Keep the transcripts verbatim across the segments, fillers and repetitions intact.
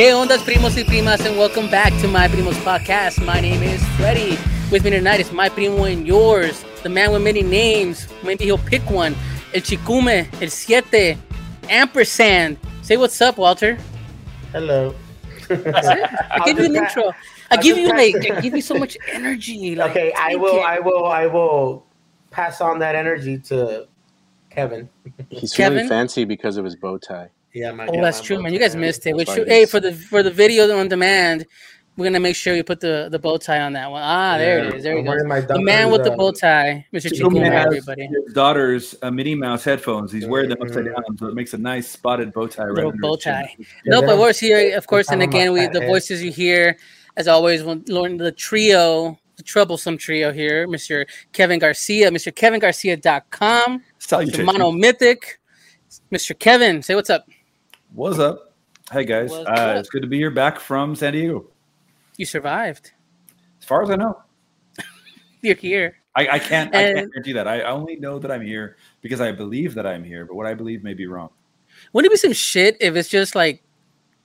¿Qué ondas, primos y primas? And welcome back to My Primos Podcast. My name is Freddy. With me tonight is my primo and yours, the man with many names. Maybe he'll pick one. El Chicome, El Siete, Ampersand. Say what's up, Walter. Hello. That's it. I give you an intro. I give you like, I give you so much energy. Like, okay, I will, I will, I will pass on that energy to Kevin. He's Kevin? Really fancy because of his bow tie. Yeah, my oh, that's true, man. Tie. You guys missed it. Which, hey, for the for the video on demand, we're gonna make sure you put the, the bow tie on that one. Ah, there yeah. it is. There you go. The man with uh, the bow tie, Mister Chicome. Everybody. His daughter's uh, Minnie Mouse headphones. He's wearing them upside down, so it makes a nice spotted bow tie. Right bow tie. Yeah, no, but we're here, of course, and again, we the voices you hear, as always, when the trio. Troublesome trio here, Mister Kevin Garcia, Mister Kevin Garcia dot com, Mister Mono Mythic, Mister Kevin. Say what's up. What's up? Hey guys, uh, up? It's good to be here, back from San Diego. You survived, as far as I know. You're here. I, I can't. And I can't guarantee that. I only know that I'm here because I believe that I'm here. But what I believe may be wrong. Wouldn't it be some shit if it's just like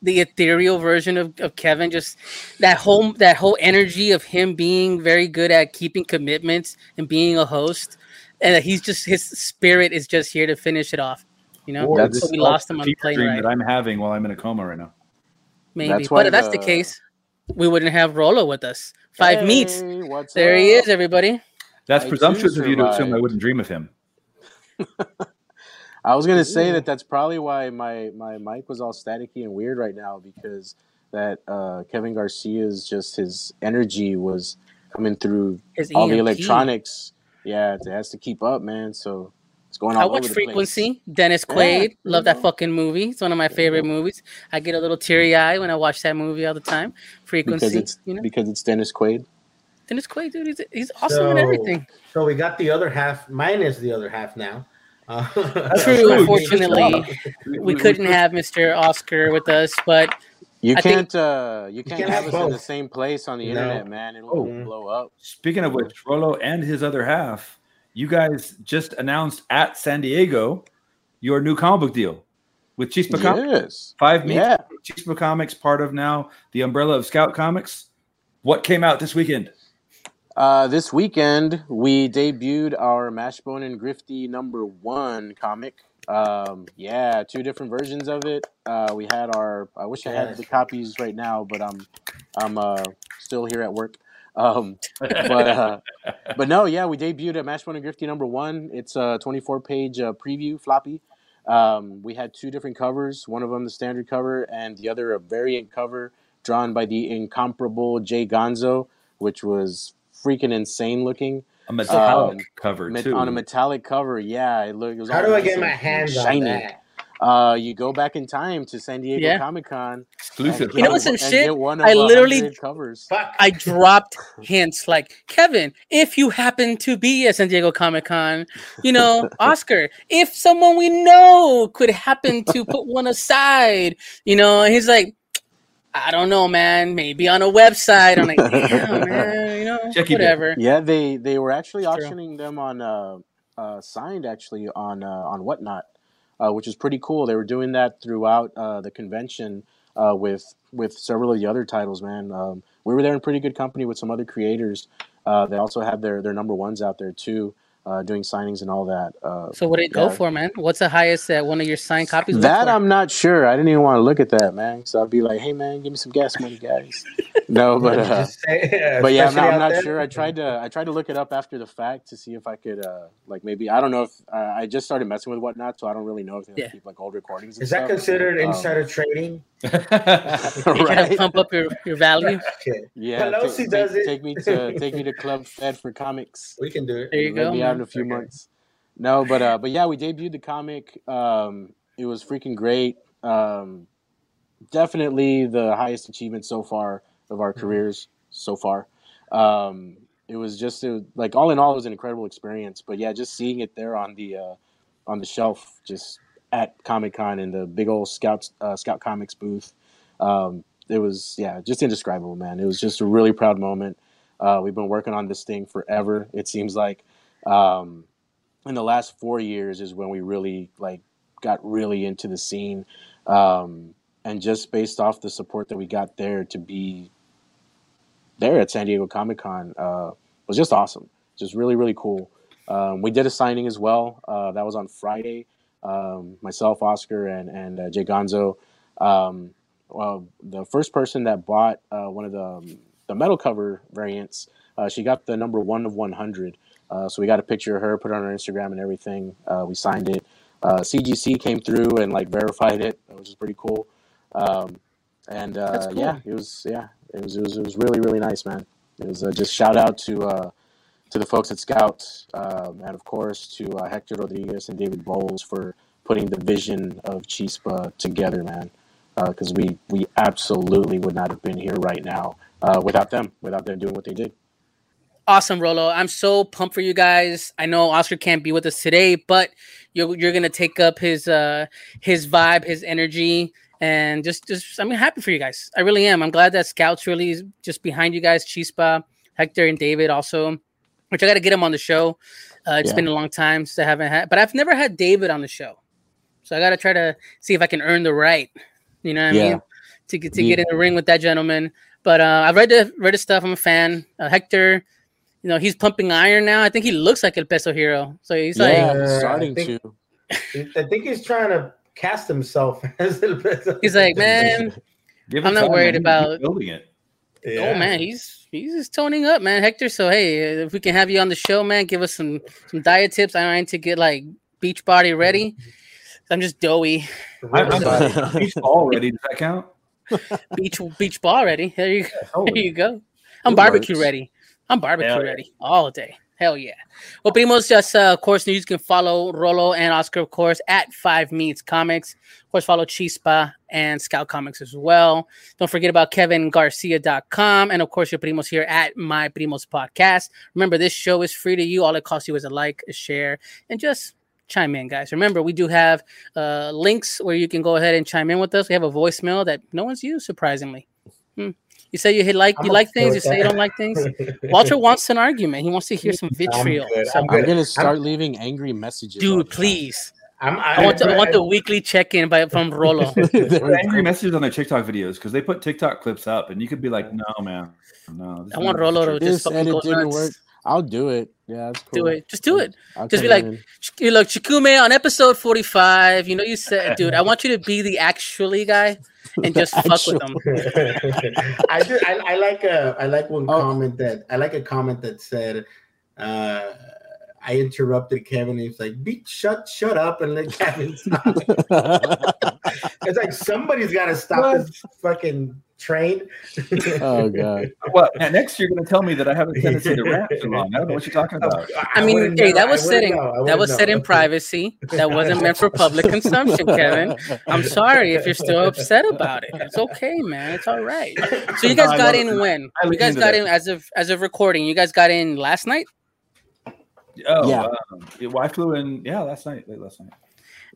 the ethereal version of, of Kevin, just that whole that whole energy of him being very good at keeping commitments and being a host, and that he's just his spirit is just here to finish it off. You know, or that's so we lost him on the plane ride. That I'm having while I'm in a coma right now. Maybe, that's but why, if that's uh, the case, we wouldn't have Rolo with us. Five hey, meats. There up? He is, everybody. That's I presumptuous of you to assume I wouldn't dream of him. I was gonna say that that's probably why my, my mic was all staticky and weird right now, because that uh, Kevin Garcia's just his energy was coming through his all E M P. The electronics. Yeah, it has to keep up, man. So it's going all I over watch the Frequency. Place. Dennis Quaid, yeah, love that fucking movie. It's one of my favorite movies. I get a little teary eye when I watch that movie all the time. Frequency, because it's, you know? Because it's Dennis Quaid. Dennis Quaid, dude, he's he's awesome so, in everything. So we got the other half minus the other half now. Uh, True, unfortunately, we couldn't have Mister Oscar with us, but you I can't think... uh, you can't you have us both. In the same place on the no. internet, man. It'll oh. blow up. Speaking of which, Rolo and his other half, you guys just announced at San Diego your new comic book deal with Chispa Comics. Yes. Five Meats yeah. Chispa Comics, part of now the umbrella of Scout Comics. What came out this weekend? Uh, this weekend, we debuted our Mashbone and Grifty number one comic. Um, yeah, two different versions of it. Uh, we had our, I wish I had the copies right now, but I'm, I'm uh, still here at work. Um, but, uh, but no, yeah, we debuted at Mashbone and Grifty number one. It's a twenty-four page uh, preview floppy. Um, we had two different covers, one of them the standard cover and the other a variant cover drawn by the incomparable Jay Gonzo, which was freaking insane looking. A metallic um, cover me- too. On a metallic cover, yeah. It looked. It was How do I get my hands shiny. On that? Uh, you go back in time to San Diego yeah. Comic-Con. Exclusive. You know what's some shit? I literally covers. I dropped hints like, Kevin, if you happen to be at San Diego Comic-Con, you know, Oscar, if someone we know could happen to put one aside, you know, and he's like, I don't know, man. Maybe on a website. I'm like, damn, man, you know, Check whatever. It. Yeah, they, they were actually auctioning them on uh, uh, signed actually on uh, on Whatnot, uh, which is pretty cool. They were doing that throughout uh, the convention uh, with with several of the other titles. Man, um, we were there in pretty good company with some other creators uh, that also had their their number ones out there too. Uh, doing signings and all that. Uh, so what did it yeah. go for, man? What's the highest that one of your signed copies? That I'm not sure. I didn't even want to look at that, man. So I'd be like, hey, man, give me some gas money, guys. no, but uh, yeah, but yeah, I'm not, I'm not sure. I tried to I tried to look it up after the fact to see if I could uh, like maybe I don't know if uh, I just started messing with Whatnot, so I don't really know if they yeah. keep like old recordings. And Is that stuff. Considered um, insider trading? right? Pump up your, your value. yeah, Pelosi take, does take, it. Take me to take me to Club Fed for comics. We can do it. There you maybe go. In a few okay. months. No, but uh, but yeah, we debuted the comic. Um, it was freaking great. Um, definitely the highest achievement so far of our careers so far. Um, it was just it was, like all in all, it was an incredible experience. But yeah, just seeing it there on the uh, on the shelf, just at Comic-Con in the big old Scout uh, Scout Comics booth, um, it was yeah, just indescribable, man. It was just a really proud moment. Uh, we've been working on this thing forever. It seems like. Um, in the last four years is when we really like got really into the scene. Um, And just based off the support that we got there to be there at San Diego Comic-Con uh, was just awesome. Just really, really cool. Um, we did a signing as well. Uh, that was on Friday. Um, myself, Oscar, and, and uh, Jay Gonzo. Um, well, the first person that bought uh, one of the, um, the metal cover variants, uh, she got the number one of one hundred. Uh, so we got a picture of her, put it on our Instagram and everything. Uh, we signed it. Uh, C G C came through and like verified it, which is pretty cool. Um, and uh, That's cool. yeah, it was yeah, it was it was it was really really nice, man. It was uh, just shout out to uh, to the folks at Scout, um, and of course to uh, Hector Rodriguez and David Bowles for putting the vision of Chispa together, man. Because uh, we we absolutely would not have been here right now uh, without them, without them doing what they did. Awesome, Rolo. I'm so pumped for you guys. I know Oscar can't be with us today, but you're you're gonna take up his uh, his vibe, his energy. And just, just, I'm happy for you guys. I really am. I'm glad that Scout's really is just behind you guys. Chispa, Hector, and David also, which I got to get them on the show. Uh, it's yeah. been a long time since I haven't had, but I've never had David on the show. So I got to try to see if I can earn the right, you know what yeah. I mean? To get, to yeah. get in the ring with that gentleman. But uh, I've read the, read his stuff. I'm a fan. Uh, Hector, you know, he's pumping iron now. I think he looks like El Peso Hero. So he's yeah, like, starting I think, to. I think he's trying to cast himself as El Peso. He's like, man, I'm not worried about building it. Yeah. Oh man, he's he's just toning up, man, Hector. So hey, if we can have you on the show, man, give us some some diet tips. I'm trying to get like beach body ready. I'm just doughy. I'm so, beach ball ready. Does that count? Beach beach ball ready. There you go. There you go. I'm it barbecue works. ready. I'm barbecue Hell ready yeah. all day. Hell yeah. Well, Primos, just, uh, of course, you can follow Rolo and Oscar, of course, at Five Meats Comics. Of course, follow Chispa and Scout Comics as well. Don't forget about Kevin Garcia dot com. And, of course, your Primos here at My Primos Podcast. Remember, this show is free to you. All it costs you is a like, a share, and just chime in, guys. Remember, we do have uh, links where you can go ahead and chime in with us. We have a voicemail that no one's used, surprisingly. Hmm. You say you hit like you like things. You say you don't like things. Walter wants an argument. He wants to hear some vitriol. I'm, so I'm, I'm gonna start I'm, leaving angry messages, dude. Please. I'm, I, I want to, I want the weekly check-in by from Rolo. Angry messages on their TikTok videos because they put TikTok clips up, and you could be like, "No, man, no." I want Rolo to just fucking go nuts. I'll do it. Yeah, that's cool. Do it. Just do it. I'll just be like, you look, Chikume on episode forty-five. You know, you said, dude, I want you to be the actually guy and just fuck with them. I, do, I I like a I like one oh. comment that I like a comment that said, uh, I interrupted Kevin. He's like, be shut, shut up, and let Kevin stop. It's like somebody's got to stop what? this fucking train. Oh god! Well, next you're going to tell me that I haven't sent it to the rap so long. I don't know what you're talking about. I mean, hey, know. that was set in that was know. set in privacy. That wasn't meant for public consumption, Kevin. I'm sorry if you're still upset about it. It's okay, man. It's all right. So you guys no, got in when? You guys got that. in as of as of recording. You guys got in last night. Oh yeah, um, well, I flew in. Yeah, last night, late last night.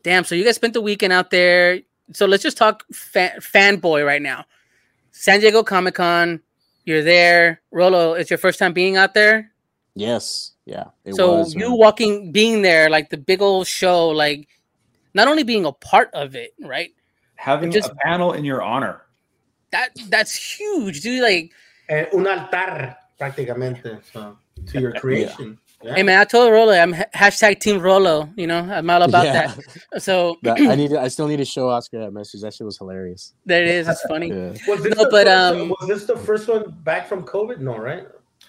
Damn. So you guys spent the weekend out there. So let's just talk fa- fanboy right now. San Diego Comic-Con, you're there. Rolo, it's your first time being out there? Yes. Yeah. It so was, you man. walking, being there, like the big old show, like not only being a part of it, right? Having just, a panel in your honor. That That's huge, dude. Like eh, un altar, prácticamente, so, to your creation. Yeah. Yeah. Hey man, I told Rolo I'm hashtag Team Rolo. You know, I'm all about yeah. that. So I need, to, I still need to show Oscar that message. That shit was hilarious. There it is. It's funny. Yeah. Was this no, but first, um, was this the first one back from COVID? No, right?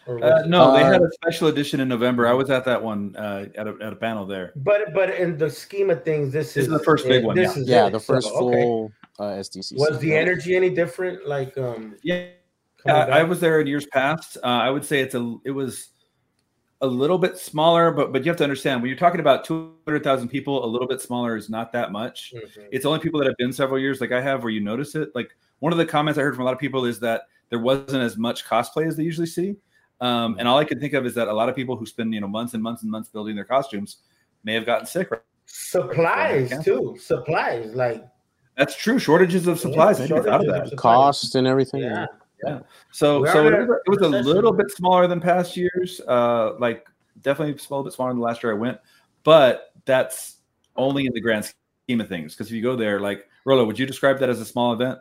Or uh, no, uh, they had a special edition in November. I was at that one uh, at a at a panel there. But but in the scheme of things, this, this is, is the first big it, one. This yeah, is yeah the first so, full okay. uh, S D C. Was the energy any different? Like um, yeah, I, I was there in years past. Uh, I would say it's a it was. A little bit smaller, but but you have to understand when you're talking about two hundred thousand people, a little bit smaller is not that much. Mm-hmm. It's only people that have been several years, like I have, where you notice it. Like one of the comments I heard from a lot of people is that there wasn't as much cosplay as they usually see. Um, and all I can think of is that a lot of people who spend you know months and months and months building their costumes may have gotten sick. Right? Supplies right. too, supplies like that's true. Shortages of supplies. Yeah, shortages I didn't think of that. Cost and everything. Yeah. Yeah. So so it was, it was a little bit smaller than past years. Uh, like definitely a little bit smaller than the last year I went, but that's only in the grand scheme of things. Because if you go there, like Rolo, would you describe that as a small event?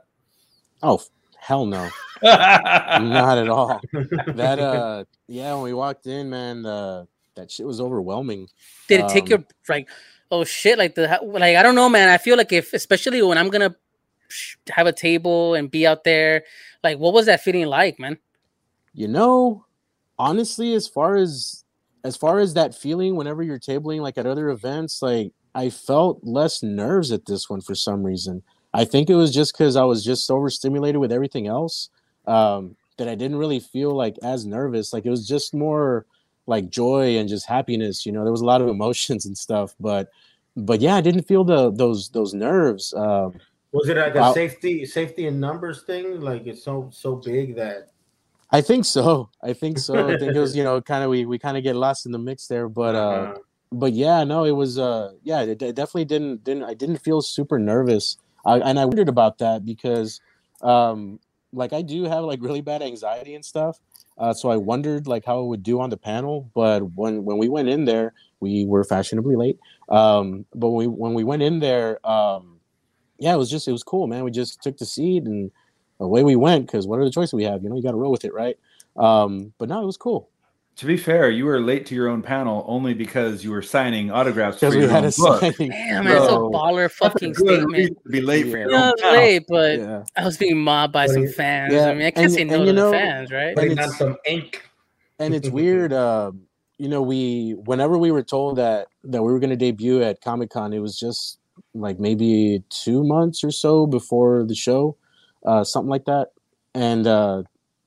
Oh, hell no. Not at all. That, uh, yeah, when we walked in, man, uh, that shit was overwhelming. Did it take um, your, like, oh shit, like, the, like, I don't know, man. I feel like if, especially when I'm going to have a table and be out there, like, what was that feeling like, man? You know, honestly, as far as, as far as that feeling, whenever you're tabling, like at other events, like, I felt less nerves at this one for some reason. I think it was just because I was just overstimulated with everything else, um, that I didn't really feel like as nervous. Like it was just more like joy and just happiness. You know, there was a lot of emotions and stuff, but, but yeah, I didn't feel the, those, those nerves. Um, was it like a I, safety, safety in numbers thing? Like it's so, so big that. I think so. I think so. I think it was, you know, kind of, we, we kind of get lost in the mix there, but, uh, uh-huh. But yeah, no, it was, uh, yeah, it definitely didn't, didn't, I didn't feel super nervous. I, and I wondered about that because, um, like I do have like really bad anxiety and stuff. Uh, so I wondered like how it would do on the panel, but when, when we went in there, we were fashionably late. Um, but we, when we went in there, um, yeah, it was just, it was cool, man. We just took the seat and away we went. Cause what are the choices we have? You know, you got to roll with it. Right. Um, but no, it was cool. To be fair, you were late to your own panel only because you were signing autographs for your own book. Damn, that's a baller fucking statement. To be late for your own panel. Late, but yeah. I was being mobbed by but some fans. Yeah. I mean, I can't and, say no to the fans, right? But not some ink. And it's weird. Uh, you know, we whenever we were told that that we were going to debut at Comic-Con, it was just like maybe two months or so before the show, uh, something like that, and. Uh,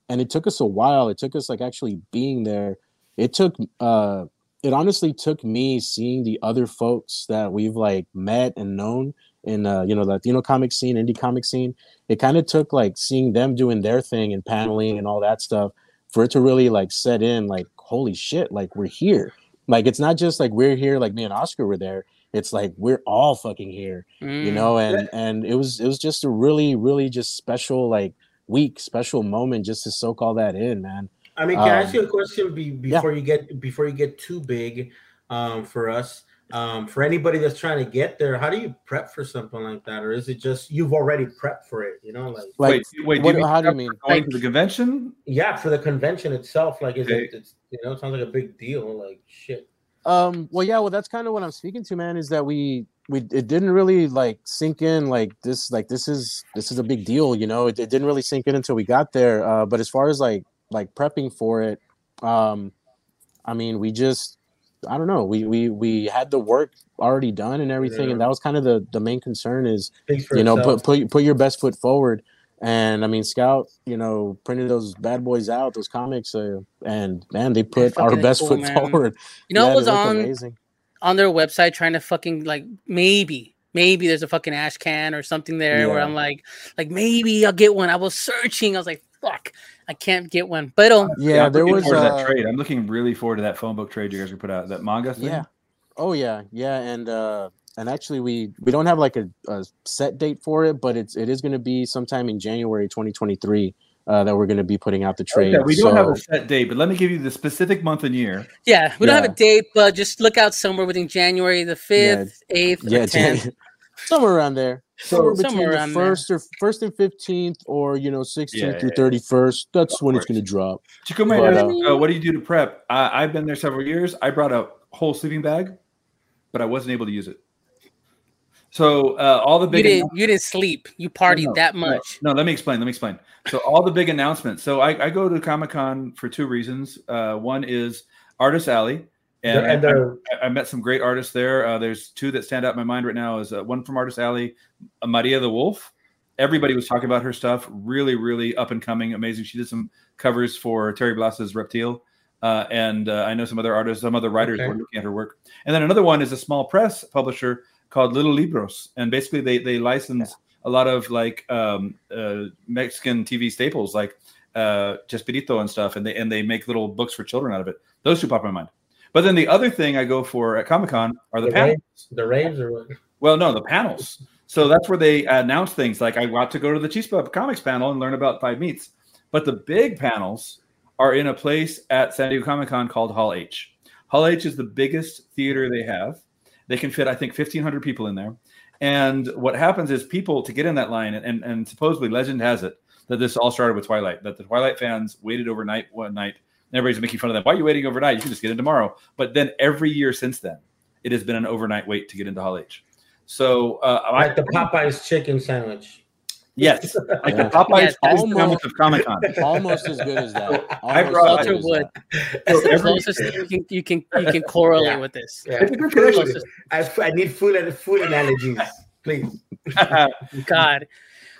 And it took us a while. It took us like actually being there. It took, uh, it honestly took me seeing the other folks that we've like met and known in, uh, you know, Latino comic scene, indie comic scene. It kind of took like seeing them doing their thing and paneling and all that stuff for it to really like set in like, holy shit, like we're here. Like, it's not just like we're here, like me and Oscar were there. It's like, we're all fucking here, mm. you know? And, and it was, it was just a really, really just special, like, week special moment just to soak all that in, man. I mean, can um, I ask you a question be, before yeah. you get before you get too big um for us um for anybody that's trying to get there? How do you prep for something like that, or is it just you've already prepped for it? You know, like like wait, wait what, do you how do you mean going like, to the convention? Yeah, for the convention itself. Like, is okay. it? It's, you know, it sounds like a big deal. Like shit. Um. Well, yeah. Well, that's kind of what I'm speaking to, man. Is that we. We it didn't really like sink in like this like this is this is a big deal, you know. It, it didn't really sink in until we got there. Uh, but as far as like like prepping for it, um, I mean, we just I don't know. We we we had the work already done and everything, yeah. and that was kind of the, the main concern is you know put, put put your best foot forward. And I mean, Scout, you know, printed those bad boys out, those comics, uh, and man, they put our best cool, foot man. forward. You know, yeah, it was on. Amazing. On their website trying to fucking like maybe maybe there's a fucking ash can or something there yeah. where I'm like like maybe I'll get one. I was searching. I was like fuck, I can't get one. But um, yeah, yeah there was uh, that trade. I'm looking really forward to that phone book trade you guys are put out. That manga thing. Yeah. Oh yeah, yeah, and uh, and actually we we don't have like a, a set date for it, but it's it is going to be sometime in January twenty twenty-three. Uh, that we're going to be putting out the trade. Okay, we don't so. have a set date, but let me give you the specific month and year. Yeah, we don't yeah. have a date, but just look out somewhere within January the fifth, eighth, yeah. yeah, tenth, somewhere around there. So somewhere, somewhere between the first there. or first and fifteenth, or you know, sixteenth yeah, through thirty-first. Yeah, that's when it's going to drop. Chicome, but, uh, what do you do to prep? I, I've been there several years. I brought a whole sleeping bag, but I wasn't able to use it. So uh, all the big you didn't, you didn't sleep. You partied no, that much. No, no, let me explain. Let me explain. So all the big announcements. So I, I go to Comic-Con for two reasons. Uh, one is Artist Alley, and, and uh, I, I met some great artists there. Uh, there's two that stand out in my mind right now. Is uh, one from Artist Alley, uh, Maria the Wolf. Everybody was talking about her stuff. Really, really up and coming, amazing. She did some covers for Terry Blas's Reptile, uh, and uh, I know some other artists, some other writers okay. were looking at her work. And then another one is a small press publisher called Little Libros, and basically they they license yeah. a lot of like um, uh, Mexican T V staples like uh, Chespirito and stuff, and they and they make little books for children out of it. Those two pop in my mind. But then the other thing I go for at Comic-Con are the, the panels. Raves, the raves or what? Well, no, the panels. So that's where they announce things. Like I got to go to the Chispa Comics panel and learn about Five Meats. But the big panels are in a place at San Diego Comic-Con called Hall H. Hall H is the biggest theater they have. They can fit, I think, fifteen hundred people in there. And what happens is people, to get in that line, and, and supposedly legend has it that this all started with Twilight, that the Twilight fans waited overnight one night. And everybody's making fun of them. Why are you waiting overnight? You can just get in tomorrow. But then every year since then, it has been an overnight wait to get into Hall H. So uh, like I, the Popeye's chicken sandwich. Yes. Like yeah. the Popeye's yeah, chicken sandwich of Comic-Con. Almost as good as that. I brought it. Wood. That's so the closest thing you can, you can, you can correlate yeah. with this. Yeah. Yeah. I, I need food and food analogies, please. God.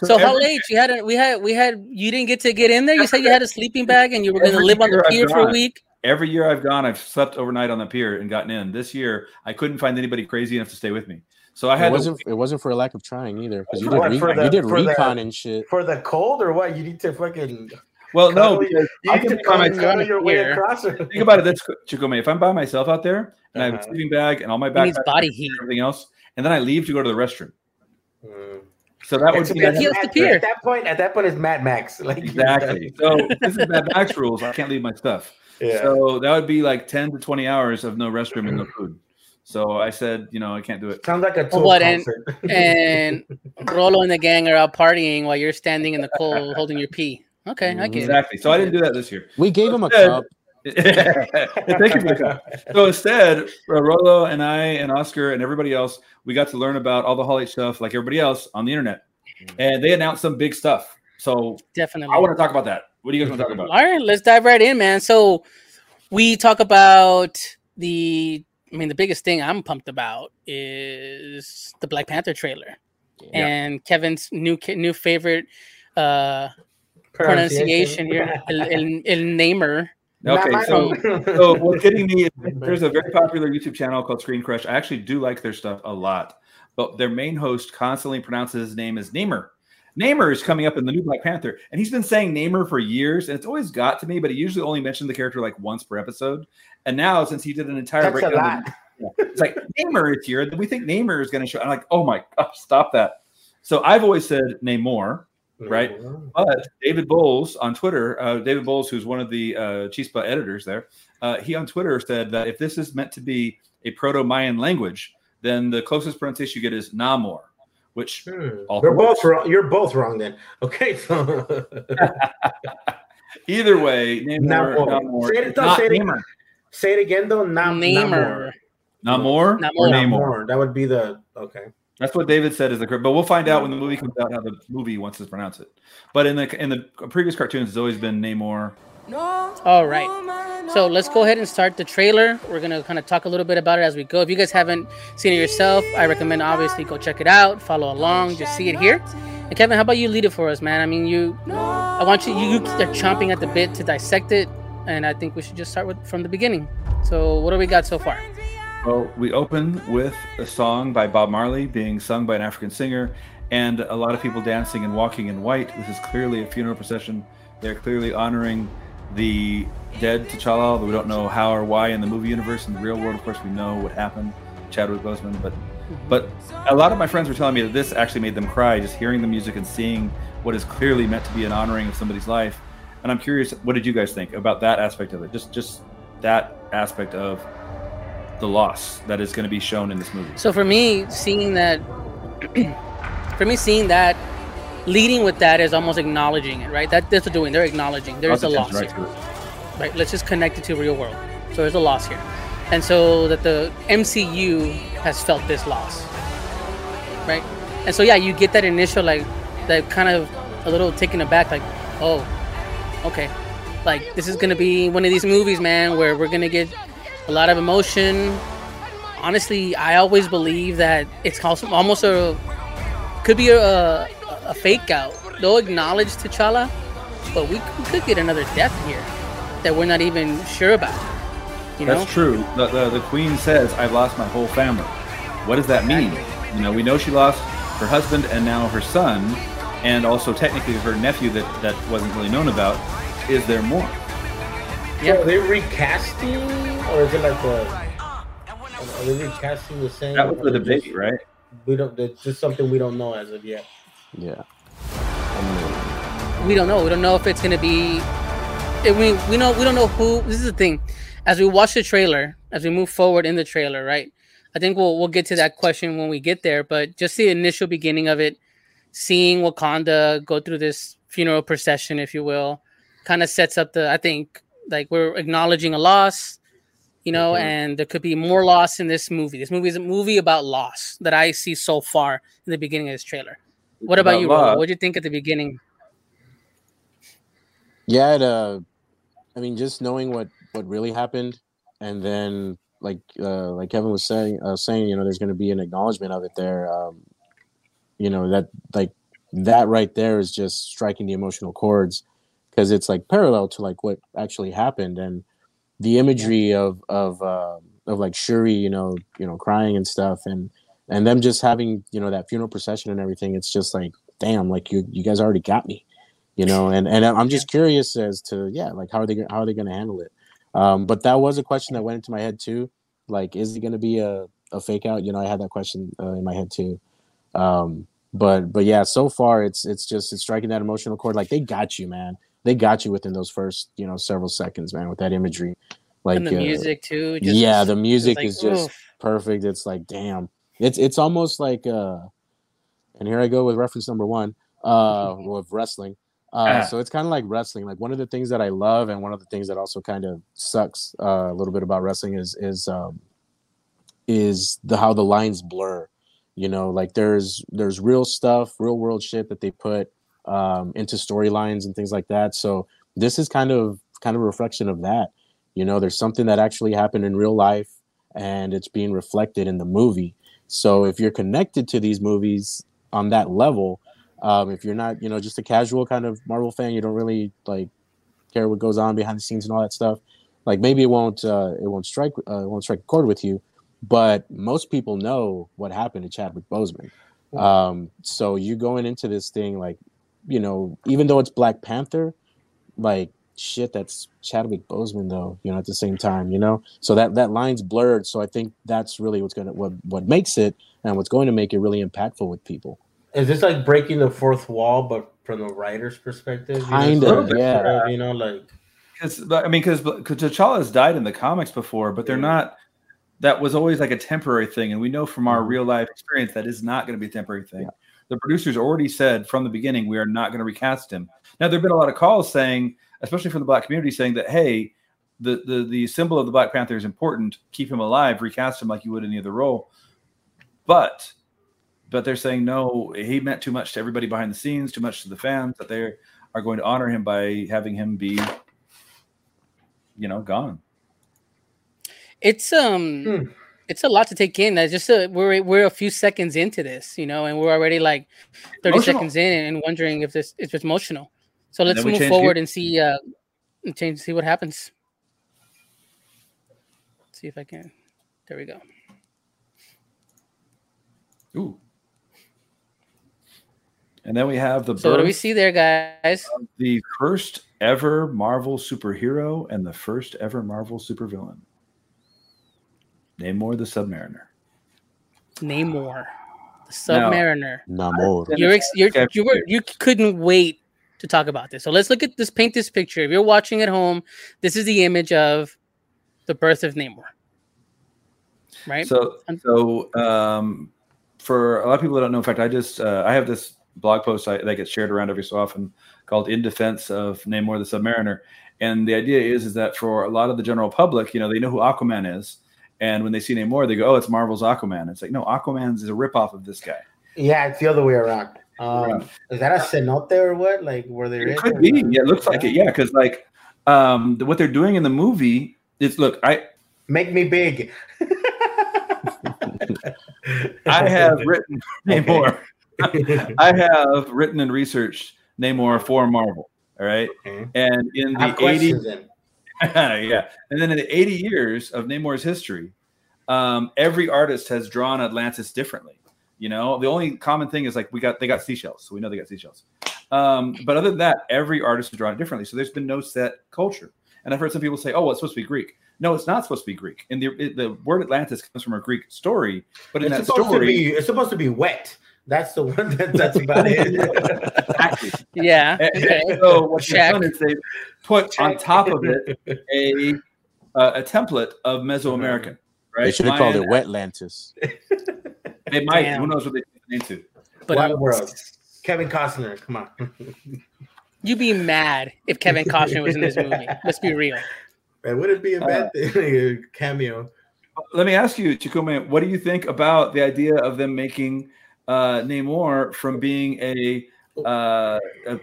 So Hall H, you had a, we had we had you didn't get to get in there. You said you had a sleeping bag and you were going to live on the pier for a week. Every year I've gone, I've slept overnight on the pier and gotten in. This year I couldn't find anybody crazy enough to stay with me. So I had. It wasn't, to, it wasn't for a lack of trying either, because you, you did recon the, and shit for the cold or what? You need to fucking. Well, no, because I can find your way across. Or... Think about it, that's Chicome. If I'm by myself out there and uh-huh. I have a sleeping bag and all my backpack, body heat, and everything else, and then I leave to go to the restroom. Mm. So that would be at that point. At that point, it's Mad Max. Like, exactly. So this is Mad Max rules. I can't leave my stuff. Yeah. So that would be like ten to twenty hours of no restroom and no food. So I said, you know, I can't do it. Sounds like a tour what, concert. And, and Rolo and the gang are out partying while you're standing in the cold holding your pee. Okay, I get it. Exactly. So I didn't do that this year. We gave so him instead, a cup. Thank you for the cup. So instead, Rolo and I and Oscar and everybody else, we got to learn about all the Hall H stuff, like everybody else, on the internet. And they announced some big stuff. So definitely, I want to talk about that. What do you guys want to talk about? All right, let's dive right in, man. So we talk about the... I mean, the biggest thing I'm pumped about is the Black Panther trailer yeah. and Kevin's new new favorite uh, pronunciation here, el, el, el Namor. Okay, so, so what's getting me is there's a very popular YouTube channel called Screen Crush. I actually do like their stuff a lot, but their main host constantly pronounces his name as Namor. Namor is coming up in the new Black Panther, and he's been saying Namor for years, and it's always got to me, but he usually only mentioned the character like once per episode. And now, since he did an entire That's breakdown, a lot. Of, it's like Namor is here. We think Namor is going to show. I'm like, oh my God, stop that. So I've always said Namor, right? Mm-hmm. But David Bowles on Twitter, uh, David Bowles, who's one of the uh, Chispa editors there, uh, he on Twitter said that if this is meant to be a proto-Mayan language, then the closest pronunciation you get is Namor. Which hmm. They're both wrong. You're both wrong then. Okay. So. Either way, Namor, Namor. Namor. Say, it, though, say, it Namor. say it again though. Nam- Namor. Namor. Namor. Namor. Or Namor. That would be the okay. That's what David said is the correct. But we'll find out when the movie comes out how the movie wants to pronounce it. But in the in the previous cartoons, it's always been Namor. All right, so let's go ahead and start the trailer. We're going to kind of talk a little bit about it as we go. If you guys haven't seen it yourself, I recommend obviously go check it out, follow along, just see it here. And Kevin, how about you lead it for us, man? I mean, you, I want you, you are chomping at the bit to dissect it, and I think we should just start with from the beginning. So what do we got so far? Well, we open with a song by Bob Marley being sung by an African singer, and a lot of people dancing and walking in white. This is clearly a funeral procession. They're clearly honoring the dead T'Challa, although we don't know how or why in the movie universe. In the real world, of course, we know what happened, Chadwick Boseman. But but a lot of my friends were telling me that this actually made them cry, just hearing the music and seeing what is clearly meant to be an honoring of somebody's life. And I'm curious, what did you guys think about that aspect of it? Just just that aspect of the loss that is going to be shown in this movie. So for me, seeing that, for me, seeing that, leading with that is almost acknowledging it, right? That, that's what they're doing. They're acknowledging there's a loss right here. Right? Let's just connect it to real world. So there's a loss here. And so that the M C U has felt this loss, right? And so, yeah, you get that initial, like, that kind of a little taken aback, like, oh, okay. Like, this is going to be one of these movies, man, where we're going to get a lot of emotion. Honestly, I always believe that it's also almost a, could be a, a fake out. They'll acknowledge T'Challa, but we could get another death here that we're not even sure about. You know? That's true. The, the, the queen says, I've lost my whole family. What does that mean? You know, we know she lost her husband and now her son, and also technically her nephew that, that wasn't really known about. Is there more? Yeah, so are they recasting, or is it like a... Are they recasting the same? That was the debate, just, right? We don't. That's just something we don't know as of yet. Yeah, I mean, we don't know. We don't know if it's gonna be. I mean, we know we don't know who. This is the thing. As we watch the trailer, as we move forward in the trailer, right? I think we'll we'll get to that question when we get there. But just the initial beginning of it, seeing Wakanda go through this funeral procession, if you will, kind of sets up the, I think, like, we're acknowledging a loss, you know, mm-hmm. and there could be more loss in this movie. This movie is a movie about loss that I see so far in the beginning of this trailer. What about, about you, Rolo? What did you think at the beginning? Yeah, it, uh, I mean, just knowing what, what really happened, and then like uh, like Kevin was saying, uh, saying you know, there's going to be an acknowledgement of it there. Um, you know, that like that right there is just striking the emotional chords, because it's like parallel to like what actually happened, and the imagery of of uh, of like Shuri, you know, you know, crying and stuff, and and them just having, you know, that funeral procession and everything. It's just like, damn, like you you guys already got me, you know. And and I'm just curious as to yeah, like how are they how are they going to handle it? Um, but that was a question that went into my head too. Like, is it going to be a, a fake out? You know, I had that question uh, in my head too. Um, but but yeah, so far it's it's just it's striking that emotional chord. Like, they got you, man. They got you within those first, you know, several seconds, man, with that imagery. Like, and the uh, music too. Just, yeah, the music like, is just oof. perfect. It's like, damn, it's it's almost like, uh, and here I go with reference number one uh, with wrestling. Uh, ah. So it's kind of like wrestling. Like, one of the things that I love, and one of the things that also kind of sucks uh, a little bit about wrestling is is um, is the how the lines blur. You know, like there's there's real stuff, real world shit that they put um into storylines and things like that. So this is kind of kind of a reflection of that. You know, there's something that actually happened in real life, and it's being reflected in the movie. So if you're connected to these movies on that level, um if you're not, you know, just a casual kind of Marvel fan, you don't really like care what goes on behind the scenes and all that stuff, like maybe it won't uh it won't strike uh, it won't strike a chord with you, but most people know what happened to Chadwick Boseman. Um so you going into this thing like, you know, even though it's Black Panther, like, shit, that's Chadwick Boseman, though, you know, at the same time, you know? So that, that line's blurred. So I think that's really what's going to, what, what makes it and what's going to make it really impactful with people. Is this like breaking the fourth wall, but from the writer's perspective? Kind of, yeah. You know, like, cause, I mean, because T'Challa has died in the comics before, but they're not, that was always like a temporary thing. And we know from our real life experience that is not going to be a temporary thing. Yeah. The producers already said from the beginning, we are not going to recast him. Now, there have been a lot of calls saying, especially from the black community, saying that, hey, the, the, the symbol of the Black Panther is important. Keep him alive. Recast him like you would any other role. But but they're saying, no, he meant too much to everybody behind the scenes, too much to the fans, that they are going to honor him by having him be, you know, gone. It's um. Hmm. It's a lot to take in. That's just a, we're we're a few seconds into this, you know, and we're already like thirty emotional. seconds in and wondering if this if it's emotional. So let's move forward gear. and see uh, and change see what happens. Let's see if I can. There we go. Ooh. And then we have the. So what do we see there, guys? The first ever Marvel superhero and the first ever Marvel supervillain. Namor the Submariner. Namor the Submariner. No. Namor. You're ex- you're, you were, you couldn't wait to talk about this. So let's look at this, paint this picture. If you're watching at home, this is the image of the birth of Namor. Right? So, so um, for a lot of people that don't know, in fact, I just, uh, I have this blog post I, that gets shared around every so often called In Defense of Namor the Submariner. And the idea is, is that for a lot of the general public, you know, they know who Aquaman is. And when they see Namor, they go, oh, it's Marvel's Aquaman. It's like, no, Aquaman's is a ripoff of this guy. Yeah, it's the other way around. Um, right. Is that a cenote or what? Like, were they? It could be. Or... Yeah, it looks like it. Yeah, because like um, what they're doing in the movie is, look, I make me big. I have written Namor. I have written and researched Namor for Marvel. All right, okay. And in the eighties. Yeah, and then in the eighty years of Namor's history, um, every artist has drawn Atlantis differently. You know, the only common thing is like we got they got seashells, so we know they got seashells. Um, but other than that, every artist has drawn it differently. So there's been no set culture. And I've heard some people say, "Oh, well, it's supposed to be Greek." No, it's not supposed to be Greek. And the it, the word Atlantis comes from a Greek story, but in it's that supposed story, to be, it's supposed to be wet. That's the one that, that's about it. Exactly. Yeah. Okay. So what they've done is they put Check. on top of it a uh, a template of Mesoamerican. Right? They should have called it Wetlantis. They might. Damn. Who knows what they're into? But Wild World. Kevin Costner, come on. You'd be mad if Kevin Costner was in this movie. Let's be real. Man, would it be a bad uh, thing? A cameo. Let me ask you, Chikuma, what do you think about the idea of them making uh, Namor from being a, uh, a, a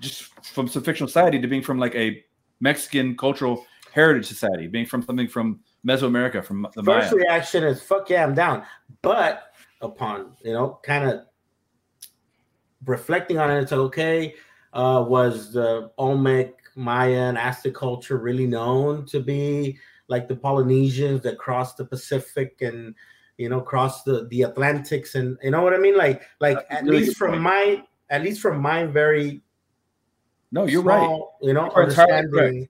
just from some fictional society to being from like a Mexican cultural heritage society, being from something from Mesoamerica, from the Maya? First reaction is fuck yeah, I'm down. But upon you know, kind of reflecting on it, it's like, okay, uh, was the Olmec, Maya, and Aztec culture really known to be like the Polynesians that crossed the Pacific and, you know, crossed the, the Atlantics and you know what I mean? Like, like That's at really least from point. my, at least from my very, no, you're small, right. You know, you're understanding.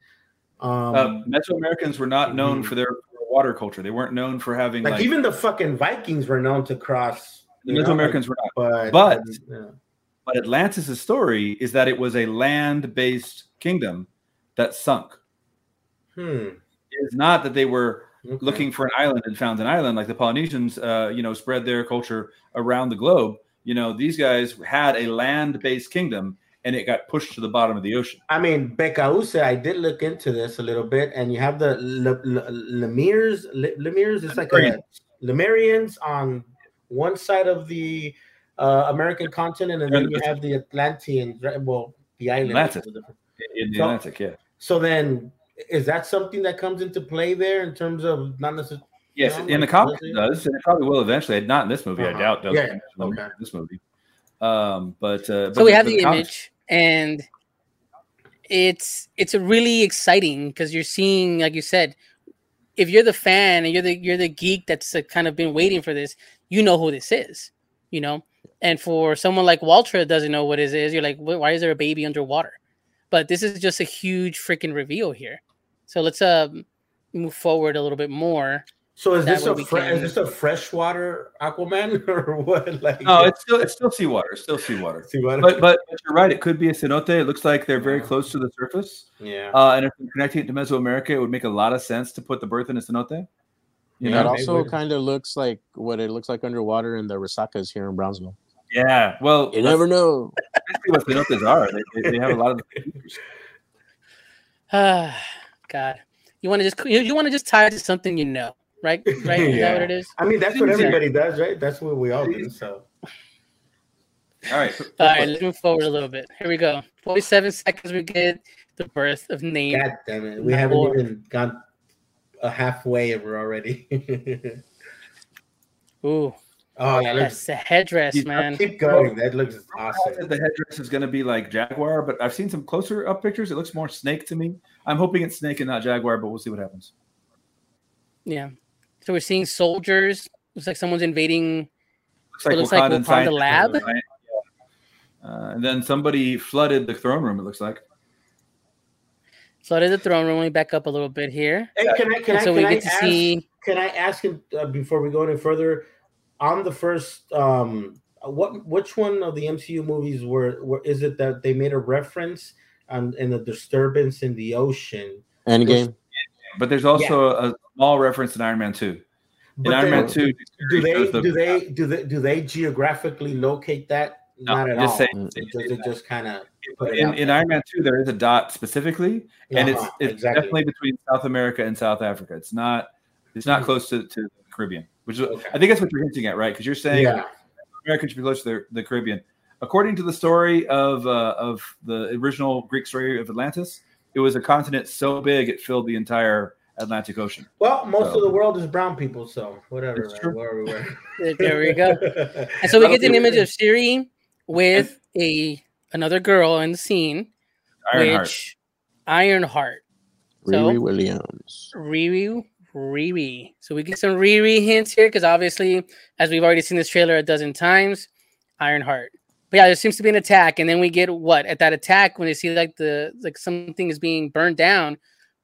Um, uh, Mesoamericans were not known mm-hmm. for their water culture. They weren't known for having like, like even the fucking Vikings were known to cross. The Mesoamericans like, were not, but but, yeah. but Atlantis' story is that it was a land-based kingdom that sunk. Hmm. It's not that they were okay. looking for an island and found an island like the Polynesians, uh, you know, spread their culture around the globe. You know, these guys had a land-based kingdom, and it got pushed to the bottom of the ocean. I mean, Becauce, I did look into this a little bit, and you have the Lemurians. Lemurians, it's like a, Lemurians on one side of the uh, American continent, and then you have the Atlanteans, right? Well, the island. Atlantic. In the so, Atlantic, yeah. So then... Is that something that comes into play there in terms of not necessarily? Yes, you know, in like the comics it does, and it probably will eventually. Not in this movie, uh-huh. I doubt. Does yeah, yeah. Okay. This movie, um, but uh, so but we have the, the image, and it's it's really exciting because you're seeing, like you said, if you're the fan and you're the you're the geek that's kind of been waiting for this, you know who this is, you know. And for someone like Walter that doesn't know what it is, you're like, why is there a baby underwater? But this is just a huge freaking reveal here. So let's uh, move forward a little bit more. So is this a fre- is this a freshwater Aquaman or what? Like, no, it's still it's still seawater. It's still seawater. seawater. But, but but you're right. It could be a cenote. It looks like they're very close to the surface. Yeah. Uh, and if you're connecting it to Mesoamerica, it would make a lot of sense to put the birth in a cenote. You yeah, know? It also kind of looks like what it looks like underwater in the resacas here in Brownsville. Yeah, well, you never know. That's what cenotes are. They, they, they have a lot of features. Ah, God, you want to just you, you want to just tie it to something you know, right? Right? Is yeah. that what it is? I mean, that's what everybody does, right? That's what we all do. So, all right, all right. Let's move forward a little bit. Here we go. Forty-seven seconds. We get the birth of name. God damn it! We Namor. haven't even gone a halfway, and we're already. Ooh. Oh, yeah, that's the headdress, you, man. Keep going. That looks awesome. The headdress is going to be like Jaguar, but I've seen some closer up pictures. It looks more snake to me. I'm hoping it's snake and not Jaguar, but we'll see what happens. Yeah. So we're seeing soldiers. Looks like someone's invading. Looks like, it looks Wakanda, like Wakanda lab. Yeah. Uh, and then somebody flooded the throne room, it looks like. Flooded the throne room. Let me back up a little bit here. Hey, can I, can I, so can we get I to ask, see. Can I ask him uh, before we go any further? On the first, um, what which one of the M C U movies were, were is it that they made a reference and in the disturbance in the ocean? Endgame. But there's also yeah. a small reference in Iron Man two. In Iron Man two, do they do they do they do they geographically locate that? No, Not at just all. Say, mm-hmm. it, it, it just kind of in, in Iron Man two. There is a dot specifically, uh-huh, and it's it's exactly. definitely between South America and South Africa. It's not it's not mm-hmm. close to, to the Caribbean. Which is, okay. I think that's what you're hinting at, right? Because you're saying yeah. America should be close to the, the Caribbean. According to the story of uh, of the original Greek story of Atlantis, it was a continent so big it filled the entire Atlantic Ocean. Well, most so, of the world is brown people, so whatever. Right? Where, where, where. There we go. And so we get an image of Siri with a another girl in the scene, Ironheart. which Ironheart. Riri so, Williams. Riri. Riri. So we get some Riri hints here because obviously, as we've already seen this trailer a dozen times, Ironheart. But yeah, there seems to be an attack, and then we get what at that attack when they see like the like something is being burned down.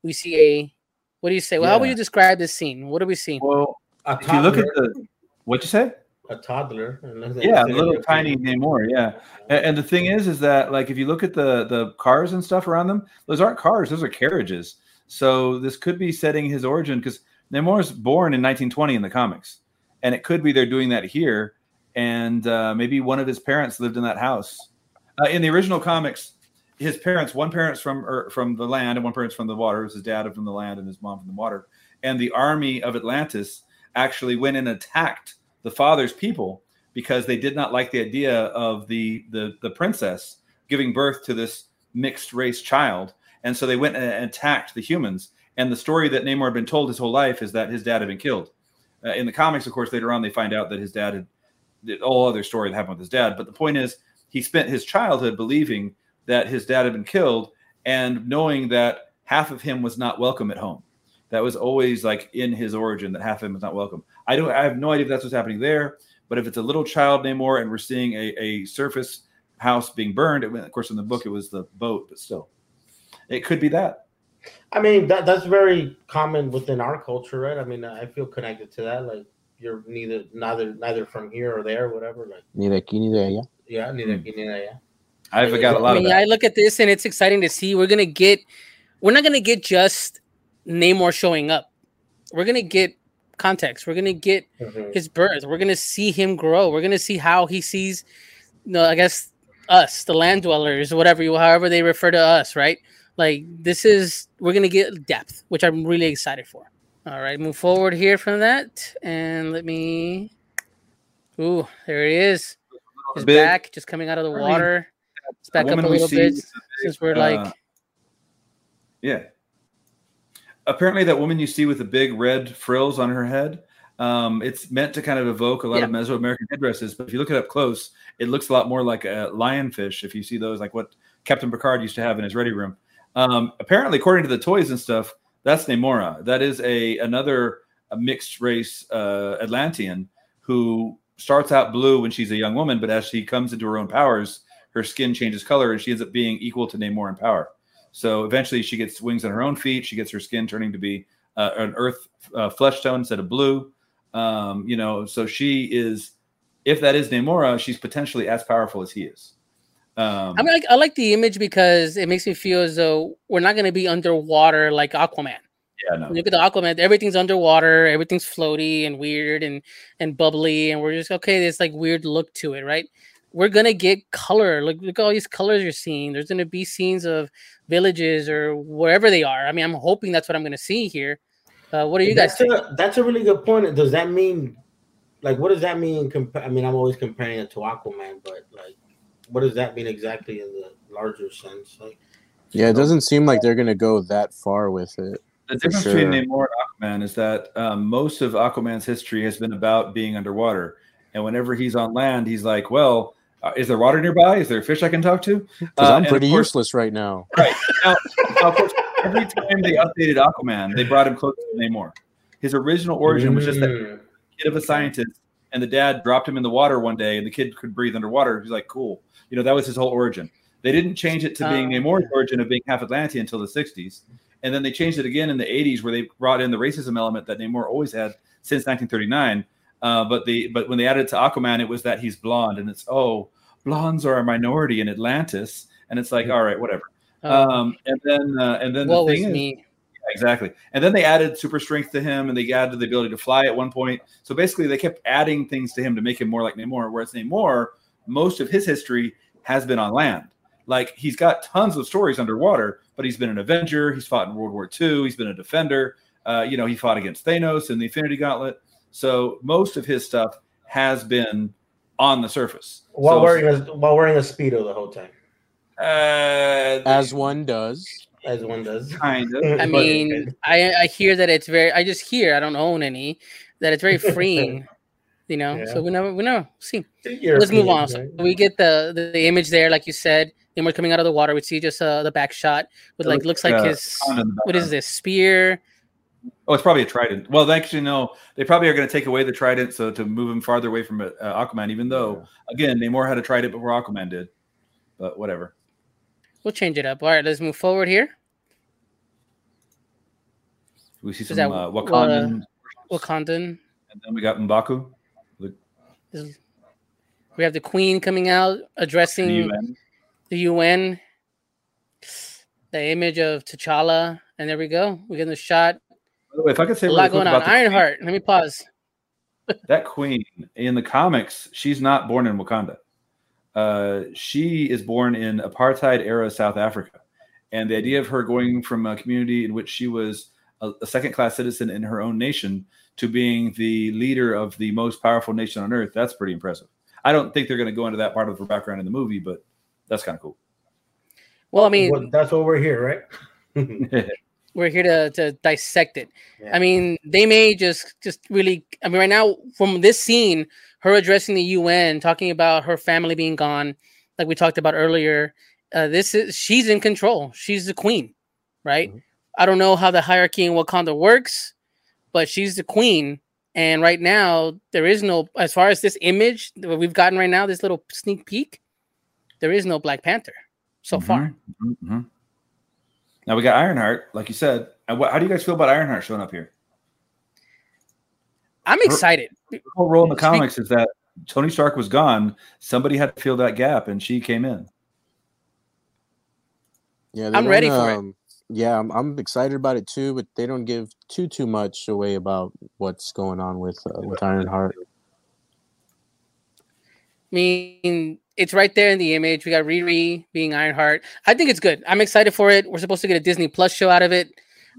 We see a what do you say? Well, yeah. how would you describe this scene? What do we see? Well, if you look at the what'd you say? A toddler. Yeah, a little tiny Namor. Yeah, and, and the thing is, is that like if you look at the the cars and stuff around them, those aren't cars; those are carriages. So this could be setting his origin because Namor's born in nineteen twenty in the comics, and it could be they're doing that here. And uh, maybe one of his parents lived in that house. Uh, in the original comics, his parents, one parent's from er, from the land and one parent's from the water. It was his dad from the land and his mom from the water. And the army of Atlantis actually went and attacked the father's people because they did not like the idea of the the, the princess giving birth to this mixed race child. And so they went and attacked the humans. And the story that Namor had been told his whole life is that his dad had been killed. Uh, in the comics, of course, later on, they find out that his dad had the whole other story that happened with his dad. But the point is, he spent his childhood believing that his dad had been killed and knowing that half of him was not welcome at home. That was always like in his origin, that half of him was not welcome. I don't, I have no idea if that's what's happening there, but if it's a little child Namor and we're seeing a, a surface house being burned, it, of course, in the book, it was the boat, but still, it could be that. I mean, that that's very common within our culture, right? I mean, I feel connected to that. Like you're neither, neither, neither from here or there, whatever. Like neither aquí, neither allá. Yeah, neither aquí, neither allá. I forgot a lot I mean, of that. I look at this and it's exciting to see. We're gonna get, we're not gonna get just Namor showing up. We're gonna get context. We're gonna get mm-hmm. his birth. We're gonna see him grow. We're gonna see how he sees, you know, I guess us, the land dwellers, whatever you, however they refer to us, right? Like this is, we're gonna get depth, which I'm really excited for. All right, move forward here from that, and let me. Ooh, there he is. He's big. Back, just coming out of the water. It's back up a little bit since we're like. Uh, yeah. Apparently, that woman you see with the big red frills on her head, um, it's meant to kind of evoke a lot yeah. of Mesoamerican headdresses. But if you look it up close, it looks a lot more like a lionfish. If you see those, like what Captain Picard used to have in his ready room. Um, apparently, according to the toys and stuff, that's Namora. That is a another a mixed race uh, Atlantean who starts out blue when she's a young woman, but as she comes into her own powers, her skin changes color and she ends up being equal to Namor in power. So eventually she gets wings on her own feet. She gets her skin turning to be uh, an earth uh, flesh tone instead of blue. Um, you know, so she is, if that is Namora, she's potentially as powerful as he is. Um, I mean, like, I like the image because it makes me feel as though we're not going to be underwater like Aquaman. Yeah, no. Look at the Aquaman. Everything's underwater. Everything's floaty and weird and, and bubbly. And we're just, okay, there's like weird look to it, right? We're going to get color. Look, look at all these colors you're seeing. There's going to be scenes of villages or wherever they are. I mean, I'm hoping that's what I'm going to see here. Uh, what are you that's guys think? A, that's a really good point. Does that mean, like, what does that mean? Compa- I mean, I'm always comparing it to Aquaman, but, like, what does that mean exactly in the larger sense? Like, yeah, it doesn't seem like they're going to go that far with it. The difference sure. between Namor and Aquaman is that um, most of Aquaman's history has been about being underwater. And whenever he's on land, he's like, well, Uh, is there water nearby? Is there a fish I can talk to? Because uh, I'm pretty course, useless right now. Right. Now, of course, every time they updated Aquaman, they brought him closer to Namor. His original origin mm. was just that kid of a scientist, and the dad dropped him in the water one day, and the kid could breathe underwater. He's like, cool. You know, that was his whole origin. They didn't change it to being um, Namor's origin of being half Atlantean until the sixties. And then they changed it again in the eighties, where they brought in the racism element that Namor always had since nineteen thirty-nine. Uh, but the but when they added it to Aquaman, it was that he's blonde, and it's oh, blondes are a minority in Atlantis, and it's like all right, whatever. Um, um, and then uh, and then the thing is, me? Yeah, exactly. And then they added super strength to him, and they added the ability to fly at one point. So basically, they kept adding things to him to make him more like Namor. Whereas Namor, most of his history has been on land. Like he's got tons of stories underwater, but he's been an Avenger. He's fought in World War Two. He's been a Defender. Uh, you know, he fought against Thanos in the Infinity Gauntlet. So most of his stuff has been on the surface while so, wearing a, while wearing a Speedo the whole time, uh, as one does, as one does. Kind of. I mean, I, I hear that it's very. I just hear I don't own any that it's very freeing, you know. Yeah. So we never we never see. European, Let's move on. Right? So we get the, the the image there, like you said. And we're coming out of the water. We see just uh, the back shot with like looks like uh, his what is this spear. Oh, it's probably a trident. Well, actually, no. They probably are going to take away the trident, so to move him farther away from uh, Aquaman. Even though, again, Namor had a trident before Aquaman did. But whatever. We'll change it up. All right, let's move forward here. We see some that, uh, Wakandan. Uh, Wakandan. And then we got M'Baku. Look. We have the Queen coming out addressing the U N. The, U N, the image of T'Challa, and there we go. We get the shot. the way, if I could say a lot going on. Ironheart. Let me pause. That queen in the comics, she's not born in Wakanda. Uh, she is born in apartheid era South Africa. And the idea of her going from a community in which she was a, a second class citizen in her own nation to being the leader of the most powerful nation on earth, that's pretty impressive. I don't think they're going to go into that part of her background in the movie, but that's kind of cool. Well, I mean, well, that's what we're here, right? We're here to, to dissect it. Yeah. I mean, they may just just really, I mean, right now from this scene, her addressing the U N, talking about her family being gone, like we talked about earlier, uh, this is, she's in control. She's the queen, right? Mm-hmm. I don't know how the hierarchy in Wakanda works, but she's the queen. And right now there is no, as far as this image that we've gotten right now, this little sneak peek, there is no Black Panther so mm-hmm. far. Mm-hmm. Now we got Ironheart, like you said. How do you guys feel about Ironheart showing up here? I'm excited. Her, her whole role in the Speak. comics is that Tony Stark was gone. Somebody had to fill that gap, and she came in. Yeah, I'm ready for um, it. Yeah, I'm, I'm excited about it too, but they don't give too too much away about what's going on with uh, with Ironheart. I mean, it's right there in the image. We got Riri being Ironheart. I think it's good. I'm excited for it. We're supposed to get a Disney Plus show out of it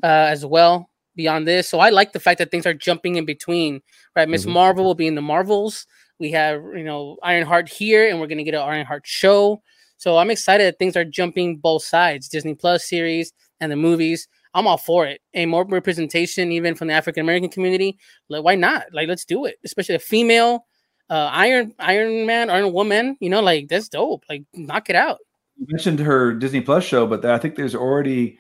uh, as well beyond this. So I like the fact that things are jumping in between, right? Miz Mm-hmm. Marvel will be in the Marvels. We have, you know, Ironheart here, and we're going to get an Ironheart show. So I'm excited that things are jumping both sides, Disney Plus series and the movies. I'm all for it. And more representation, even from the African-American community. Like, why not? Like, let's do it. Especially a female Uh, Iron Iron Man, Iron Woman, you know, like, that's dope. Like, knock it out. You mentioned her Disney Plus show, but I think there's already,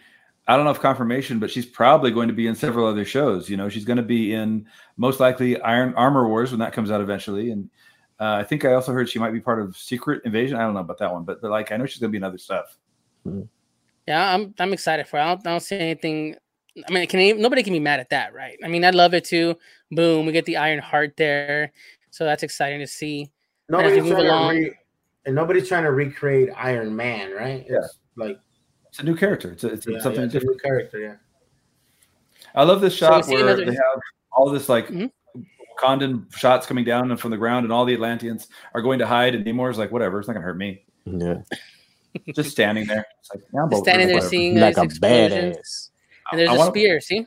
I don't know if confirmation, but she's probably going to be in several other shows. You know, she's going to be in most likely Iron Armor Wars when that comes out eventually. And uh, I think I also heard she might be part of Secret Invasion. I don't know about that one, but, but like, I know she's going to be in other stuff. Yeah, I'm I'm excited for it. I don't, I don't see anything. I mean, can nobody can be mad at that, right? I mean, I love it too. Boom, we get the Iron Heart there. So that's exciting to see. Nobody's trying to re- and nobody's trying to recreate Iron Man, right? Yeah. It's like, it's a new character. It's, a, it's yeah, something yeah, it's different. A new character, yeah. I love this shot so where another- they have all this like mm-hmm. Wakandan shots coming down and from the ground, and all the Atlanteans are going to hide, and Namor's like, whatever, it's not going to hurt me. Yeah. Just standing there. It's like, yeah, just standing there whatever. Seeing like a badass. And there's I, a I spear, wanna- see?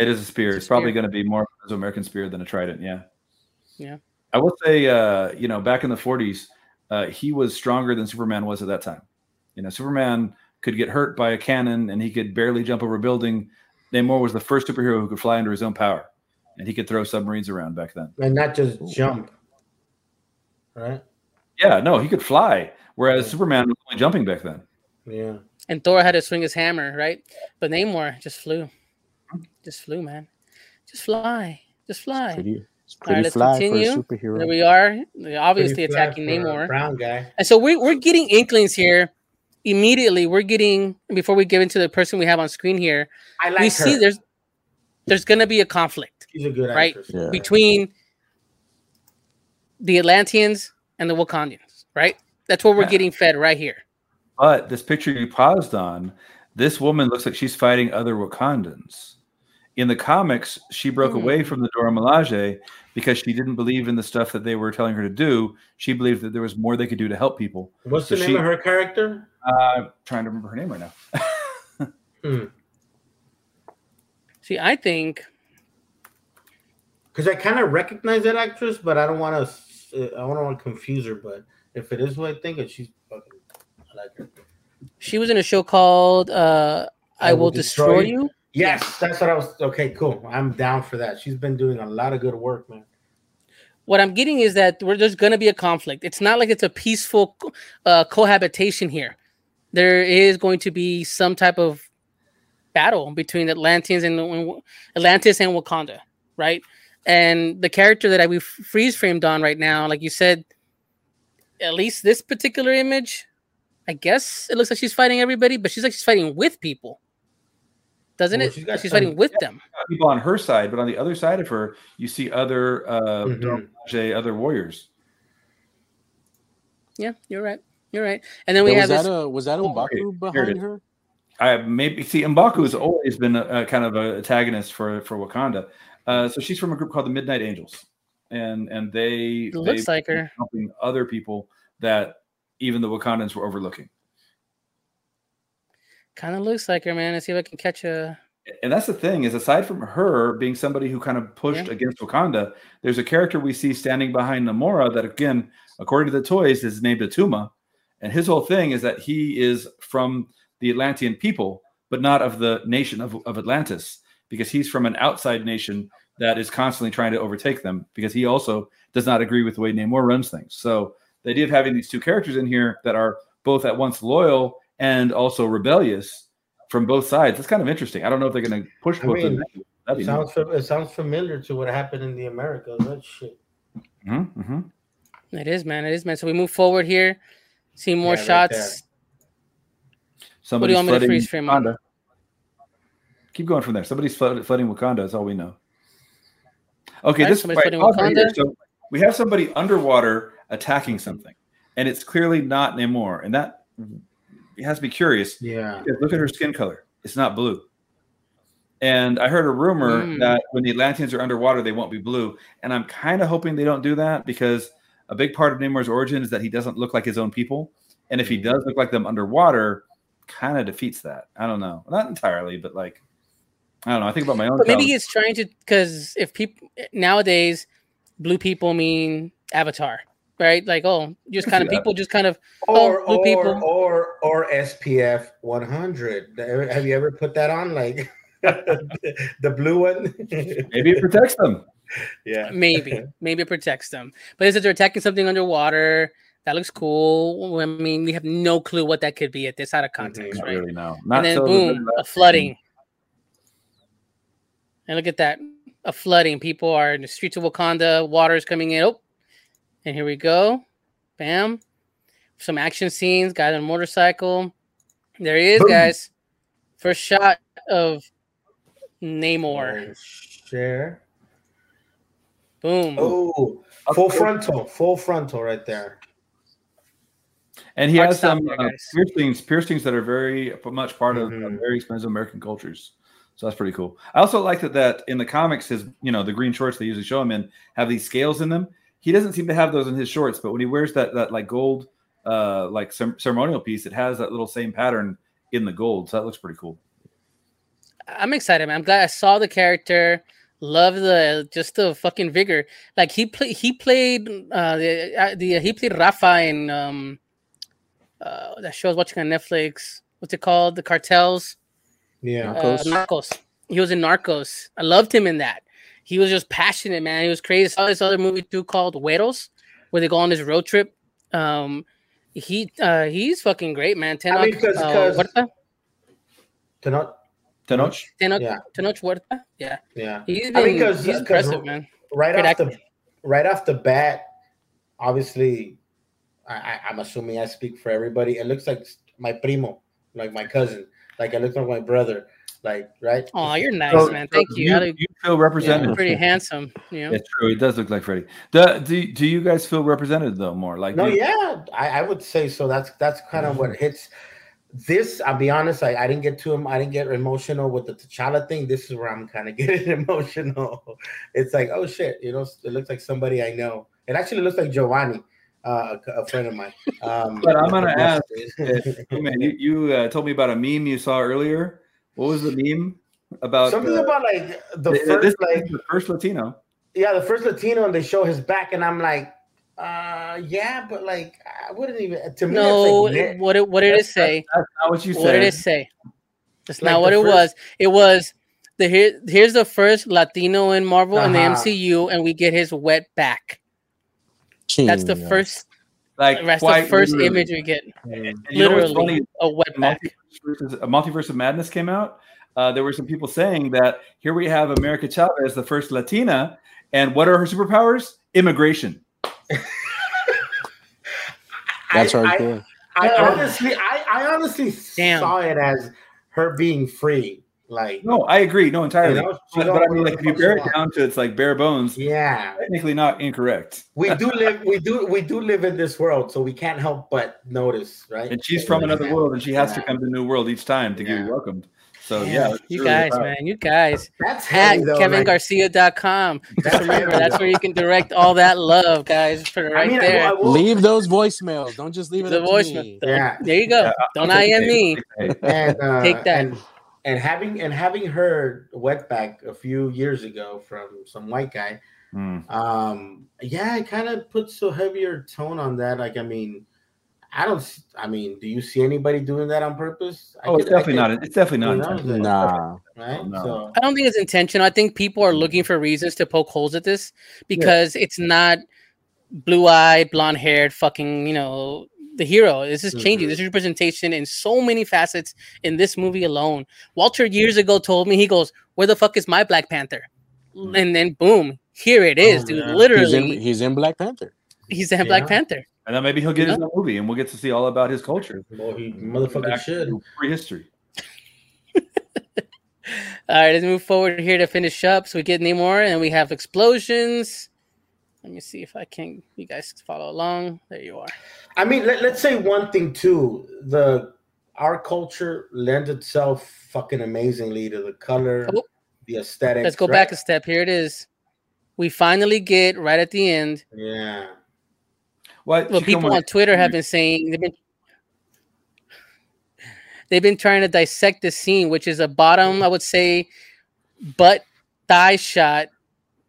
It is a spear. It's, it's a spear. Probably going to be more of an American spear than a trident, yeah. Yeah, I will say, uh, you know, back in the forties, uh, he was stronger than Superman was at that time. You know, Superman could get hurt by a cannon and he could barely jump over a building. Namor was the first superhero who could fly under his own power, and he could throw submarines around back then. And not just jump, right? Yeah, no, he could fly, whereas yeah. Superman was only jumping back then. Yeah. And Thor had to swing his hammer, right? But Namor just flew. Just flew, man. Just fly. Just fly. It's pretty All right, let's fly continue. For a superhero. There we are. We're obviously attacking Namor. Brown guy. And so we're, we're getting inklings here. Immediately, we're getting, before we give into the person we have on screen here, I like we her. see there's there's going to be a conflict. She's a good right? actress. Yeah. Between the Atlanteans and the Wakandans, right? That's what we're yeah. getting fed right here. But this picture you paused on, this woman looks like she's fighting other Wakandans. In the comics, she broke mm-hmm. away from the Dora Milaje because she didn't believe in the stuff that they were telling her to do. She believed that there was more they could do to help people. What's so the name she, of her character? Uh, I'm trying to remember her name right now. mm. See, I think... Because I kind of recognize that actress, but I don't want to I don't want to confuse her. But if it is what I think, she's fucking... I like her. She was in a show called uh, I, I Will Destroy, Destroy You. you. Yes, that's what I was. Okay, cool. I'm down for that. She's been doing a lot of good work, man. What I'm getting is that we're, there's going to be a conflict. It's not like it's a peaceful uh, cohabitation here. There is going to be some type of battle between Atlanteans and Atlantis and Wakanda, right? And the character that I we freeze framed on right now, like you said, at least this particular image, I guess it looks like she's fighting everybody, but she's like she's fighting with people. Doesn't well, it? She's, got she's some, fighting with yeah, them. People on her side, but on the other side of her, you see other uh, mm-hmm. other warriors. Yeah, you're right. You're right. And then we now, have was, this... that a, was that M'Baku behind her? I maybe see M'Baku has always been a, a kind of an antagonist for for Wakanda. Uh, so she's from a group called the Midnight Angels, and and they it looks they like her helping other people that even the Wakandans were overlooking. Kind of looks like her, man. Let's see if I can catch a. And that's the thing is, aside from her being somebody who kind of pushed yeah. against Wakanda, there's a character we see standing behind Namora that, again, according to the toys, is named Atuma, and his whole thing is that he is from the Atlantean people, but not of the nation of, of Atlantis, because he's from an outside nation that is constantly trying to overtake them, because he also does not agree with the way Namor runs things. So the idea of having these two characters in here that are both at once loyal and also rebellious from both sides, that's kind of interesting. I don't know if they're going to push both of them. It sounds, it sounds familiar to what happened in the Americas. That shit. Mm-hmm, mm-hmm. It is, man. It is, man. So we move forward here. See more yeah, shots. Right. Somebody's what do you want me to freeze frame Wakanda. Keep going from there. Somebody's flood, flooding Wakanda. That's all we know. Okay, right, this right, here, so we have somebody underwater attacking something, and it's clearly not Namor, and that it has to be curious. Yeah, look at her skin color; it's not blue. And I heard a rumor mm. that when the Atlanteans are underwater, they won't be blue, and I'm kind of hoping they don't do that, because a big part of Namor's origin is that he doesn't look like his own people, and if he does look like them underwater, kind of defeats that. I don't know, not entirely, but like, I don't know. I think about my own. But maybe he's trying to, because if people nowadays, blue people mean avatar, right? Like, oh, just kind of people, just kind of or, oh, blue or, people, or or S P F one hundred. Have you ever put that on, like the blue one? Maybe it protects them. Yeah, maybe maybe it protects them. But is it they're attacking something underwater? That looks cool. I mean, we have no clue what that could be at this out of context, mm-hmm, right? Really, no. Not and then, so boom, a flooding. And look at that, a flooding. People are in the streets of Wakanda. Water is coming in. Oh, and here we go. Bam. Some action scenes. Guy on a motorcycle. There he is, boom. Guys. First shot of Namor. Share. Boom. Oh, full frontal. Full frontal right there. And he Hard has some there, uh, piercings, piercings that are very much part mm-hmm. of uh, very expensive American cultures. So that's pretty cool. I also like that, that in the comics, his, you know, the green shorts they usually show him in have these scales in them. He doesn't seem to have those in his shorts, but when he wears that that like gold uh, like ceremonial piece, it has that little same pattern in the gold. So that looks pretty cool. I'm excited, man. I'm glad I saw the character. Love the just the fucking vigor. Like he played, he played uh, the uh, the he played Rafa in um, uh, that show I was watching on Netflix. What's it called? The Cartels. Yeah, Narcos. Uh, Narcos. He was in Narcos. I loved him in that. He was just passionate, man. He was crazy. I saw this other movie too called Güeros, where they go on this road trip. Um, he uh, he's fucking great, man. Tenoch I mean, cause, uh, cause... Huerta. Tenoch. Tenoch. Tenoch. Yeah. Tenoch Huerta. Yeah. Yeah. He's, been, I mean, he's impressive, man. Right great off actor. the right off the bat, obviously, I, I, I'm assuming I speak for everybody. It looks like my primo, like my cousin. Like, I look like my brother, like, right? Oh, you're nice, so, man. Thank so you. You, you feel represented. Yeah, pretty handsome. You know? It's true. It does look like Freddy. Do, do, do you guys feel represented, though, more? Like, no, you- yeah. I, I would say so. That's that's kind of what hits this. I'll be honest. I, I didn't get to him. I didn't get emotional with the T'Challa thing. This is where I'm kind of getting emotional. It's like, oh, shit. You know, it looks like somebody I know. It actually looks like Giovanni. Uh, a, a friend of mine. Um, but I'm gonna ask. If, oh man, you you uh, told me about a meme you saw earlier. What was the meme about? Something uh, about like the, the first, this, like the first Latino. Yeah, the first Latino, and they show his back, and I'm like, uh, yeah, but like I wouldn't even. To me, no, like, yeah. what it, what did that's, it say? That's not what you said. What did it say? That's like not what first, it was. It was the here, here's the first Latino in Marvel and uh-huh. the M C U, and we get his wet back. That's the first, like that's the first literally. image we get. And literally, funny, a wet back. Multiverse, a Multiverse of Madness came out. Uh, there were some people saying that here we have America Chavez, the first Latina, and what are her superpowers? Immigration. That's I, right there. I, I honestly, I, I honestly Damn. saw it as her being free. Like, no, I agree. No, entirely. Was, but, but I mean, like, if you bear it down to it's like bare bones, yeah, technically not incorrect. We do live, we do, we do live in this world, so we can't help but notice, right? And she's from another world, and she has to come to the new world each time to get welcomed. So yeah, yeah you really guys, proud. man, you guys. That's heavy, at though, Kevin Garcia dot com. Just remember, that's where you can direct all that love, guys. Put it right I mean, there. I will, I will. Leave those voicemails. Don't just leave it the voicemail. Yeah. There you go. Yeah, Don't I M me. And, uh, take that. And, and having and having heard Wetback a few years ago from some white guy, mm. um, yeah, it kind of puts a heavier tone on that. Like, I mean. I don't. I mean, do you see anybody doing that on purpose? I oh, could, it's definitely could, not. It's definitely not intentional. Nah, right? No. So. I don't think it's intentional. I think people are looking for reasons to poke holes at this because yeah. it's not blue-eyed, blonde-haired, fucking, you know, the hero. This is changing. Mm-hmm. This is representation in so many facets in this movie alone. Walter years ago told me, he goes, "Where the fuck is my Black Panther?" Mm-hmm. And then boom, here it is, oh, dude. Man. Literally, he's in, he's in Black Panther. He's in yeah. Black Panther. And then maybe he'll get his own movie, and we'll get to see all about his culture. Well, he motherfucking should. Prehistory. All right, let's move forward here to finish up. So we get Namor, and we have explosions. Let me see if I can. You guys follow along. There you are. I mean, let, let's say one thing too. The our culture lends itself fucking amazingly to the color, oh. the aesthetic. Let's go right? back a step. Here it is. We finally get right at the end. Yeah. What? Well, Chicome. People on Twitter have been saying they've been they've been trying to dissect the scene, which is a bottom, I would say, butt thigh shot.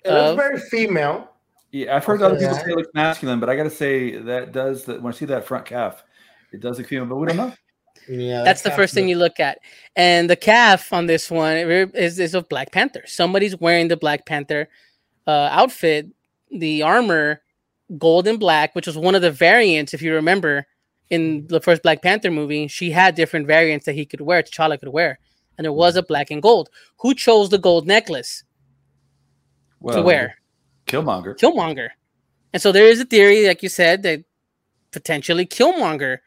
It of, looks very female. Yeah, I've heard other people say it looks masculine, but I gotta say that does that when I see that front calf, it does look female, but we don't know. Yeah, that's the first thing you look at, and the calf on this one is is of Black Panther. Somebody's wearing the Black Panther uh, outfit, the armor. Gold and black, which was one of the variants, if you remember, in the first Black Panther movie, she had different variants that he could wear, T'Challa could wear, and there was a black and gold. Who chose the gold necklace well, to wear? Killmonger. Killmonger. And so there is a theory, like you said, that potentially Killmonger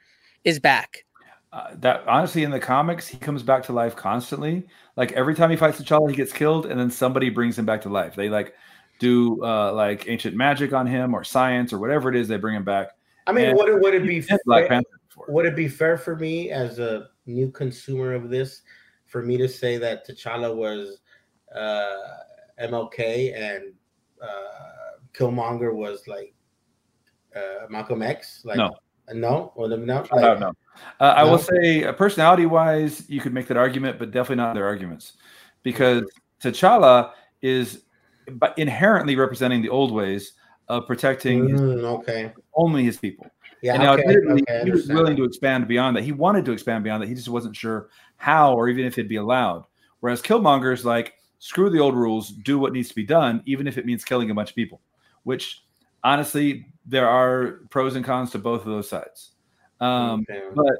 is back. Uh, that honestly, in the comics, he comes back to life constantly. Like every time he fights T'Challa, he gets killed, and then somebody brings him back to life. They like. do uh, like ancient magic on him or science or whatever it is, they bring him back. I mean, and would it, would it be fair, Black Panther before. Would it be fair for me as a new consumer of this for me to say that T'Challa was uh, M L K and uh, Killmonger was like uh, Malcolm X? Like, no. No? Or no? Like, I don't know. Uh, I no? will say uh, personality-wise, you could make that argument, but definitely not their arguments because T'Challa is... but inherently representing the old ways of protecting mm, his, okay. only his people. Yeah, and now okay, okay, he was willing to expand beyond that. He wanted to expand beyond that. He just wasn't sure how or even if it'd be allowed. Whereas Killmonger is like, screw the old rules, do what needs to be done, even if it means killing a bunch of people, which honestly, there are pros and cons to both of those sides. Um, okay. But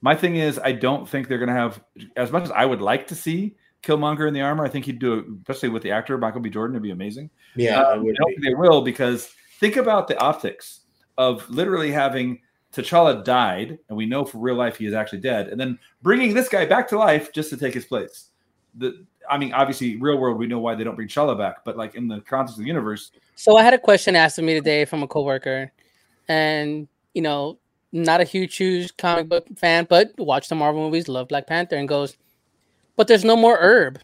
my thing is, I don't think they're going to have, as much as I would like to see Killmonger in the armor, I think he'd do it, especially with the actor Michael B. Jordan. It'd be amazing. Yeah, uh, I don't think they will because think about the optics of literally having T'Challa died, and we know for real life he is actually dead, and then bringing this guy back to life just to take his place. The, I mean, obviously, real world, we know why they don't bring T'Challa back, but like in the context of the universe. So I had a question asked of me today from a coworker, and you know, not a huge, huge comic book fan, but watch the Marvel movies, love Black Panther, and goes. But there's no more herb.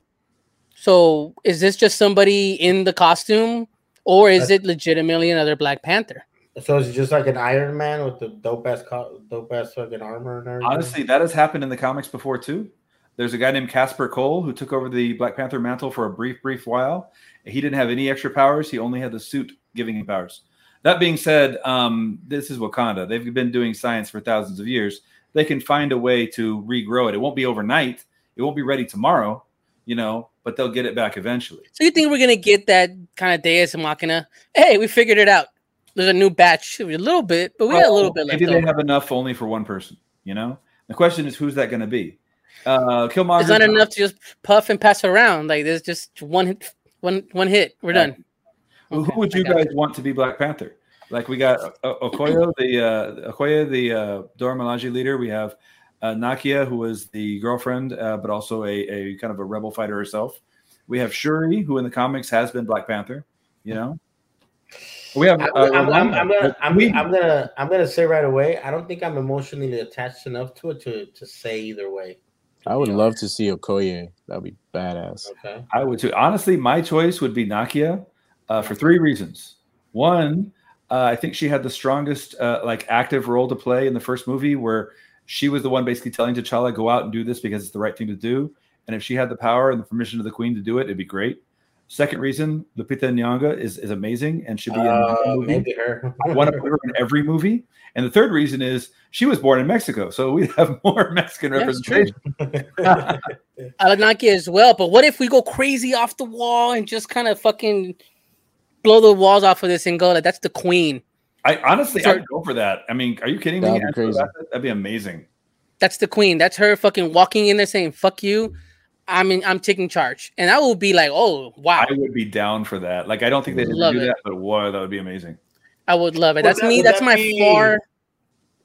So is this just somebody in the costume or is it legitimately another Black Panther? So is it just like an Iron Man with the dope ass co- dope ass fucking armor and everything? Honestly, that has happened in the comics before too. There's a guy named Casper Cole who took over the Black Panther mantle for a brief, brief while. He didn't have any extra powers. He only had the suit giving him powers. That being said, um, this is Wakanda. They've been doing science for thousands of years. They can find a way to regrow it. It won't be overnight. It won't be ready tomorrow, you know, but they'll get it back eventually. So you think we're going to get that kind of Deus Ex Machina? Hey, we figured it out. There's a new batch. It was a little bit, but we oh, had a little bit left. Maybe they have enough only for one person, you know? The question is, who's that going to be? Uh, Killmonger. It's not enough to just puff and pass around. Like, there's just one, one, one hit. We're done. Well, okay, who would you guys it. want to be Black Panther? Like, we got Okoye, the uh, Okoye, the uh, Dora Milaje leader. We have uh, Nakia, who was the girlfriend, uh, but also a, a kind of a rebel fighter herself. We have Shuri, who in the comics has been Black Panther, you know. We have. Uh, I'm, I'm, I'm, gonna, I'm, I'm gonna. I'm gonna say right away. I don't think I'm emotionally attached enough to it to, to say either way. I would love to see Okoye. That'd be badass. Okay. I would too. Honestly, my choice would be Nakia, uh, for three reasons. One, uh, I think she had the strongest uh, like active role to play in the first movie, where she was the one basically telling T'Challa, go out and do this because it's the right thing to do. And if she had the power and the permission of the queen to do it, it'd be great. Second reason, Lupita Nyong'o is, is amazing and should be in uh, movie. Maybe her. I want to put her in every movie. And the third reason is she was born in Mexico, so we have more Mexican representation. I like Nakia as well, but what if we go crazy off the wall and just kind of fucking blow the walls off of this and go like, that's the queen? I honestly, I'd go for that. I mean, are you kidding me? That'd be crazy. That'd be amazing. That's the queen. That's her fucking walking in there saying, fuck you. I mean, I'm taking charge, and I will be like, "Oh, wow!" I would be down for that. Like, I don't think they didn't do it. that, but wow, that would be amazing. I would love it. That's that, me. That's that my be, far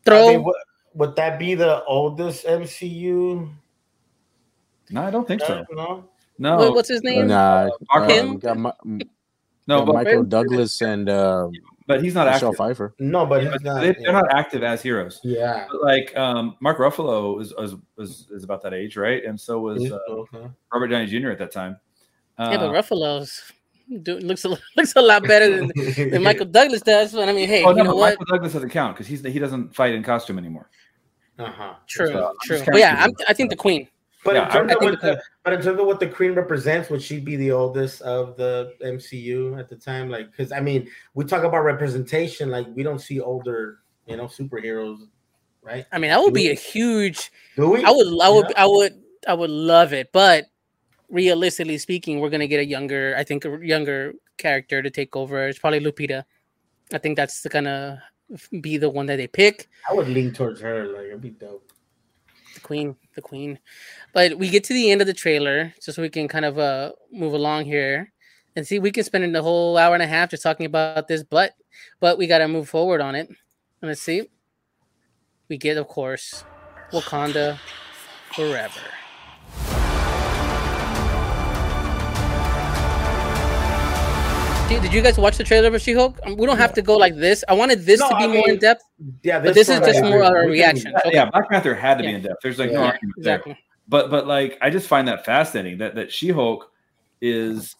throw. I mean, would, would that be the oldest M C U? No, I don't think so. No, no. What, what's his name? Nah, uh, him? Got my, no, but Michael Douglas and. Uh, But he's not Michelle active. Pfeiffer. No, but yeah, not, they, they're yeah. not active as heroes. Yeah, but like um, Mark Ruffalo is, is is about that age, right? And so was uh, okay. Robert Downey Junior at that time. Uh, yeah, but Ruffalo's dude, looks a, looks a lot better than, than Michael Douglas does. But I mean, hey, oh, you no, know what? Michael Douglas doesn't count because he's he doesn't fight in costume anymore. Uh huh. True. So, true. But yeah, I'm, I think the queen. But, yeah, in terms I, of I what the, the, but in terms of what the queen represents, would she be the oldest of the M C U at the time? Like, because I mean, we talk about representation, like we don't see older, you know, superheroes, right? I mean, that would do be we, a huge. Do we? I would, I would, yeah. I would, I would love it. But realistically speaking, we're gonna get a younger, I think, a younger character to take over. It's probably Lupita. I think that's gonna be the one that they pick. I would lean towards her. Like, it'd be dope. The queen, the queen. But we get to the end of the trailer just so we can kind of uh move along here and see. We can spend the whole hour and a half just talking about this, but but we got to move forward on it. And let's see. We get, of course, Wakanda Forever. Did you guys watch the trailer of She-Hulk? We don't have to go like this. I wanted this no, to be I mean, more in depth. Yeah, this, but this is just yeah, more our reaction. Okay. Yeah, Black Panther had to yeah. be in depth. There's like yeah, no argument exactly. there. But but like I just find that fascinating that that She-Hulk is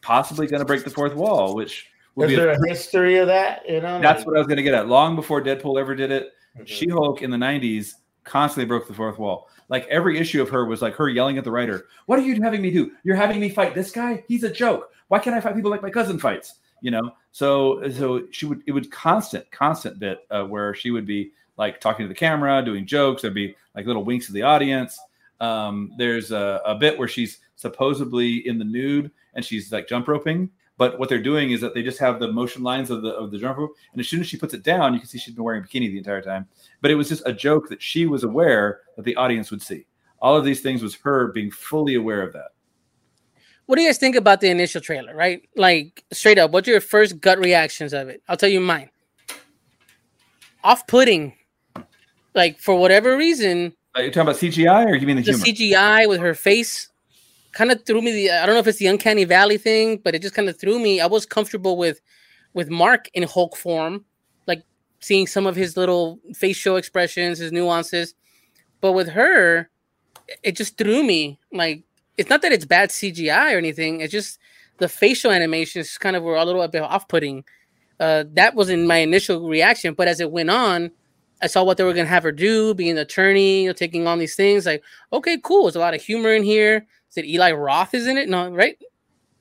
possibly going to break the fourth wall, which would is be there a history of that? You know, that's like, what I was going to get at. Long before Deadpool ever did it, mm-hmm. She-Hulk in the nineties constantly broke the fourth wall. Like every issue of her was like her yelling at the writer, "What are you having me do? You're having me fight this guy? He's a joke. Why can't I fight people like my cousin fights?" You know, so so she would it would constant constant bit uh, where she would be like talking to the camera, doing jokes. There'd be like little winks to the audience. Um, there's a, a bit where she's supposedly in the nude and she's like jump roping, but what they're doing is that they just have the motion lines of the of the jump rope, and as soon as she puts it down, you can see she's been wearing a bikini the entire time. But it was just a joke that she was aware that the audience would see. All of these things was her being fully aware of that. What do you guys think about the initial trailer, right? Like, straight up, what's your first gut reactions of it? I'll tell you mine. Off-putting. Like, for whatever reason. Are you talking about C G I or you mean the, the humor? The C G I with her face kind of threw me. The, I don't know if it's the Uncanny Valley thing, but it just kind of threw me. I was comfortable with, with Mark in Hulk form, like seeing some of his little facial expressions, his nuances. But with her, it just threw me, like, it's not that it's bad C G I or anything. It's just the facial animations kind of were a little bit off-putting. Uh, that wasn't my initial reaction. But as it went on, I saw what they were going to have her do, being an attorney, you know, taking on these things. Like, okay, cool. There's a lot of humor in here. Is it Eli Roth is in it? No, right?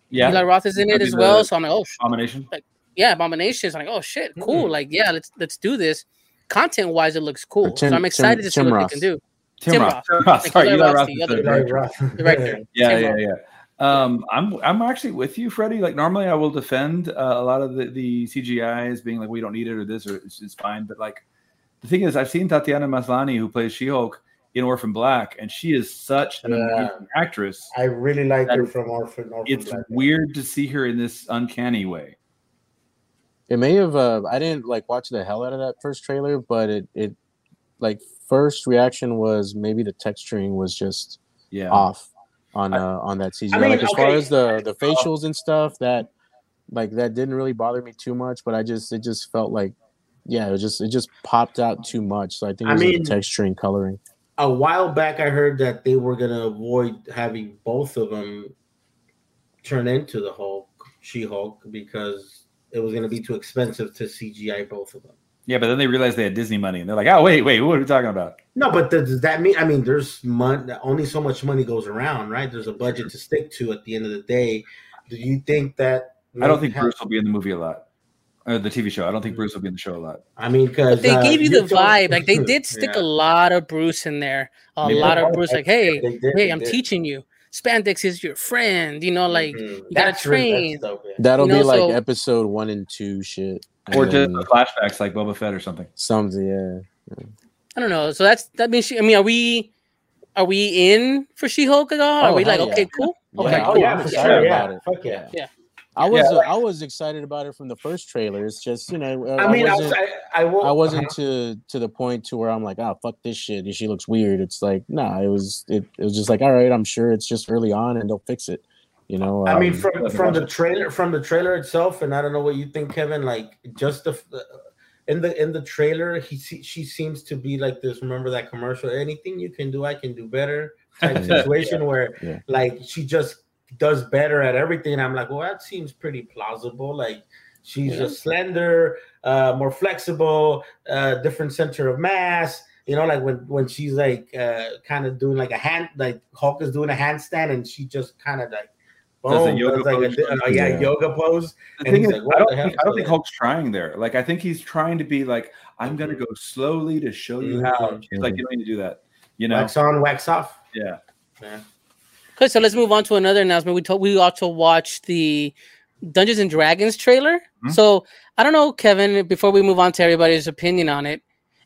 Yeah. Eli Roth is in it as well. So I'm like, oh, shit. Abomination. Like, yeah, Abomination. So I'm like, oh, shit, cool. Mm-hmm. Like, yeah, let's let's do this. Content-wise, it looks cool. Tim, so I'm excited Tim, to see Tim what Roth. They can do. Tim, Tim Roth. Roth. Roth. Sorry, Eli Roth. The other the director. Yeah, Tim yeah, Roth. yeah. Um, I'm I'm actually with you, Freddy. Like normally, I will defend uh, a lot of the, the C G I as being like we don't need it or this or it's, it's fine. But like the thing is, I've seen Tatiana Maslany, who plays She-Hulk in Orphan Black, and she is such an yeah. amazing actress. I really like her from Orphan. Orphan it's Black. Weird to see her in this uncanny way. It may have. Uh, I didn't like watch the hell out of that first trailer, but it it. like first reaction was maybe the texturing was just yeah. off on I, uh, on that C G I. I mean, like as okay. far as the the facials and stuff, that like that didn't really bother me too much, but I just it just felt like yeah, it was just it just popped out too much. So I think it was I mean, like the texturing, coloring. A while back, I heard that they were gonna avoid having both of them turn into the Hulk, She-Hulk, because it was gonna be too expensive to C G I both of them. Yeah, but then they realized they had Disney money, and they're like, "Oh, wait, wait, what are we talking about?" No, but does that mean? I mean, there's money. Only so much money goes around, right? There's a budget to stick to at the end of the day. Do you think that? I don't think Bruce will be in the movie a lot, or the T V show. I don't think Bruce will be in the show a lot. I mean, because they uh, gave you the vibe, like they did stick yeah. a lot of Bruce in there. A they lot of Bruce, like, "Hey, did, hey, I'm did. teaching you. Spandex is your friend," you know, like mm-hmm. you gotta that's train. That's dope, yeah. That'll you know, be like so, episode one and two shit. Or just um, flashbacks like Boba Fett or something. Something, yeah. yeah. I don't know. So that's that means. She, I mean, are we are we in for She-Hulk at all? Are oh, we like yeah. okay, cool? Okay, yeah, cool. Yeah, yeah, sure yeah. about it. Fuck yeah. yeah. I was yeah. Uh, I was excited about it from the first trailer. It's just you know I, I mean I wasn't, I, I, I wasn't to to the point to where I'm like ah oh, fuck this shit. She looks weird. It's like nah. It was it, it was just like all right. I'm sure it's just early on and they'll fix it. You know, I um, mean, from from the trailer, from the trailer itself, and I don't know what you think, Kevin. Like, just the uh, in the in the trailer, he she seems to be like this. Remember that commercial? Anything you can do, I can do better. Type situation yeah. where yeah. like she just does better at everything. And I'm like, well, that seems pretty plausible. Like, she's just yeah. slender, uh, more flexible, uh, different center of mass. You know, like when, when she's like uh, kind of doing like a hand, like Hulk is doing a handstand, and she just kind of like. Oh, a yoga like pose. A, a, yeah, yeah. yoga pose. The and thing is, like, I don't, think, I don't think Hulk's trying there. Like, I think he's trying to be like, I'm gonna go slowly to show you mm-hmm. how. He's like, you don't need to do that. You know, wax on, wax off. Yeah. yeah. Okay, so let's move on to another announcement. We told we also watched the Dungeons and Dragons trailer. Mm-hmm. So I don't know, Kevin. Before we move on to everybody's opinion on it,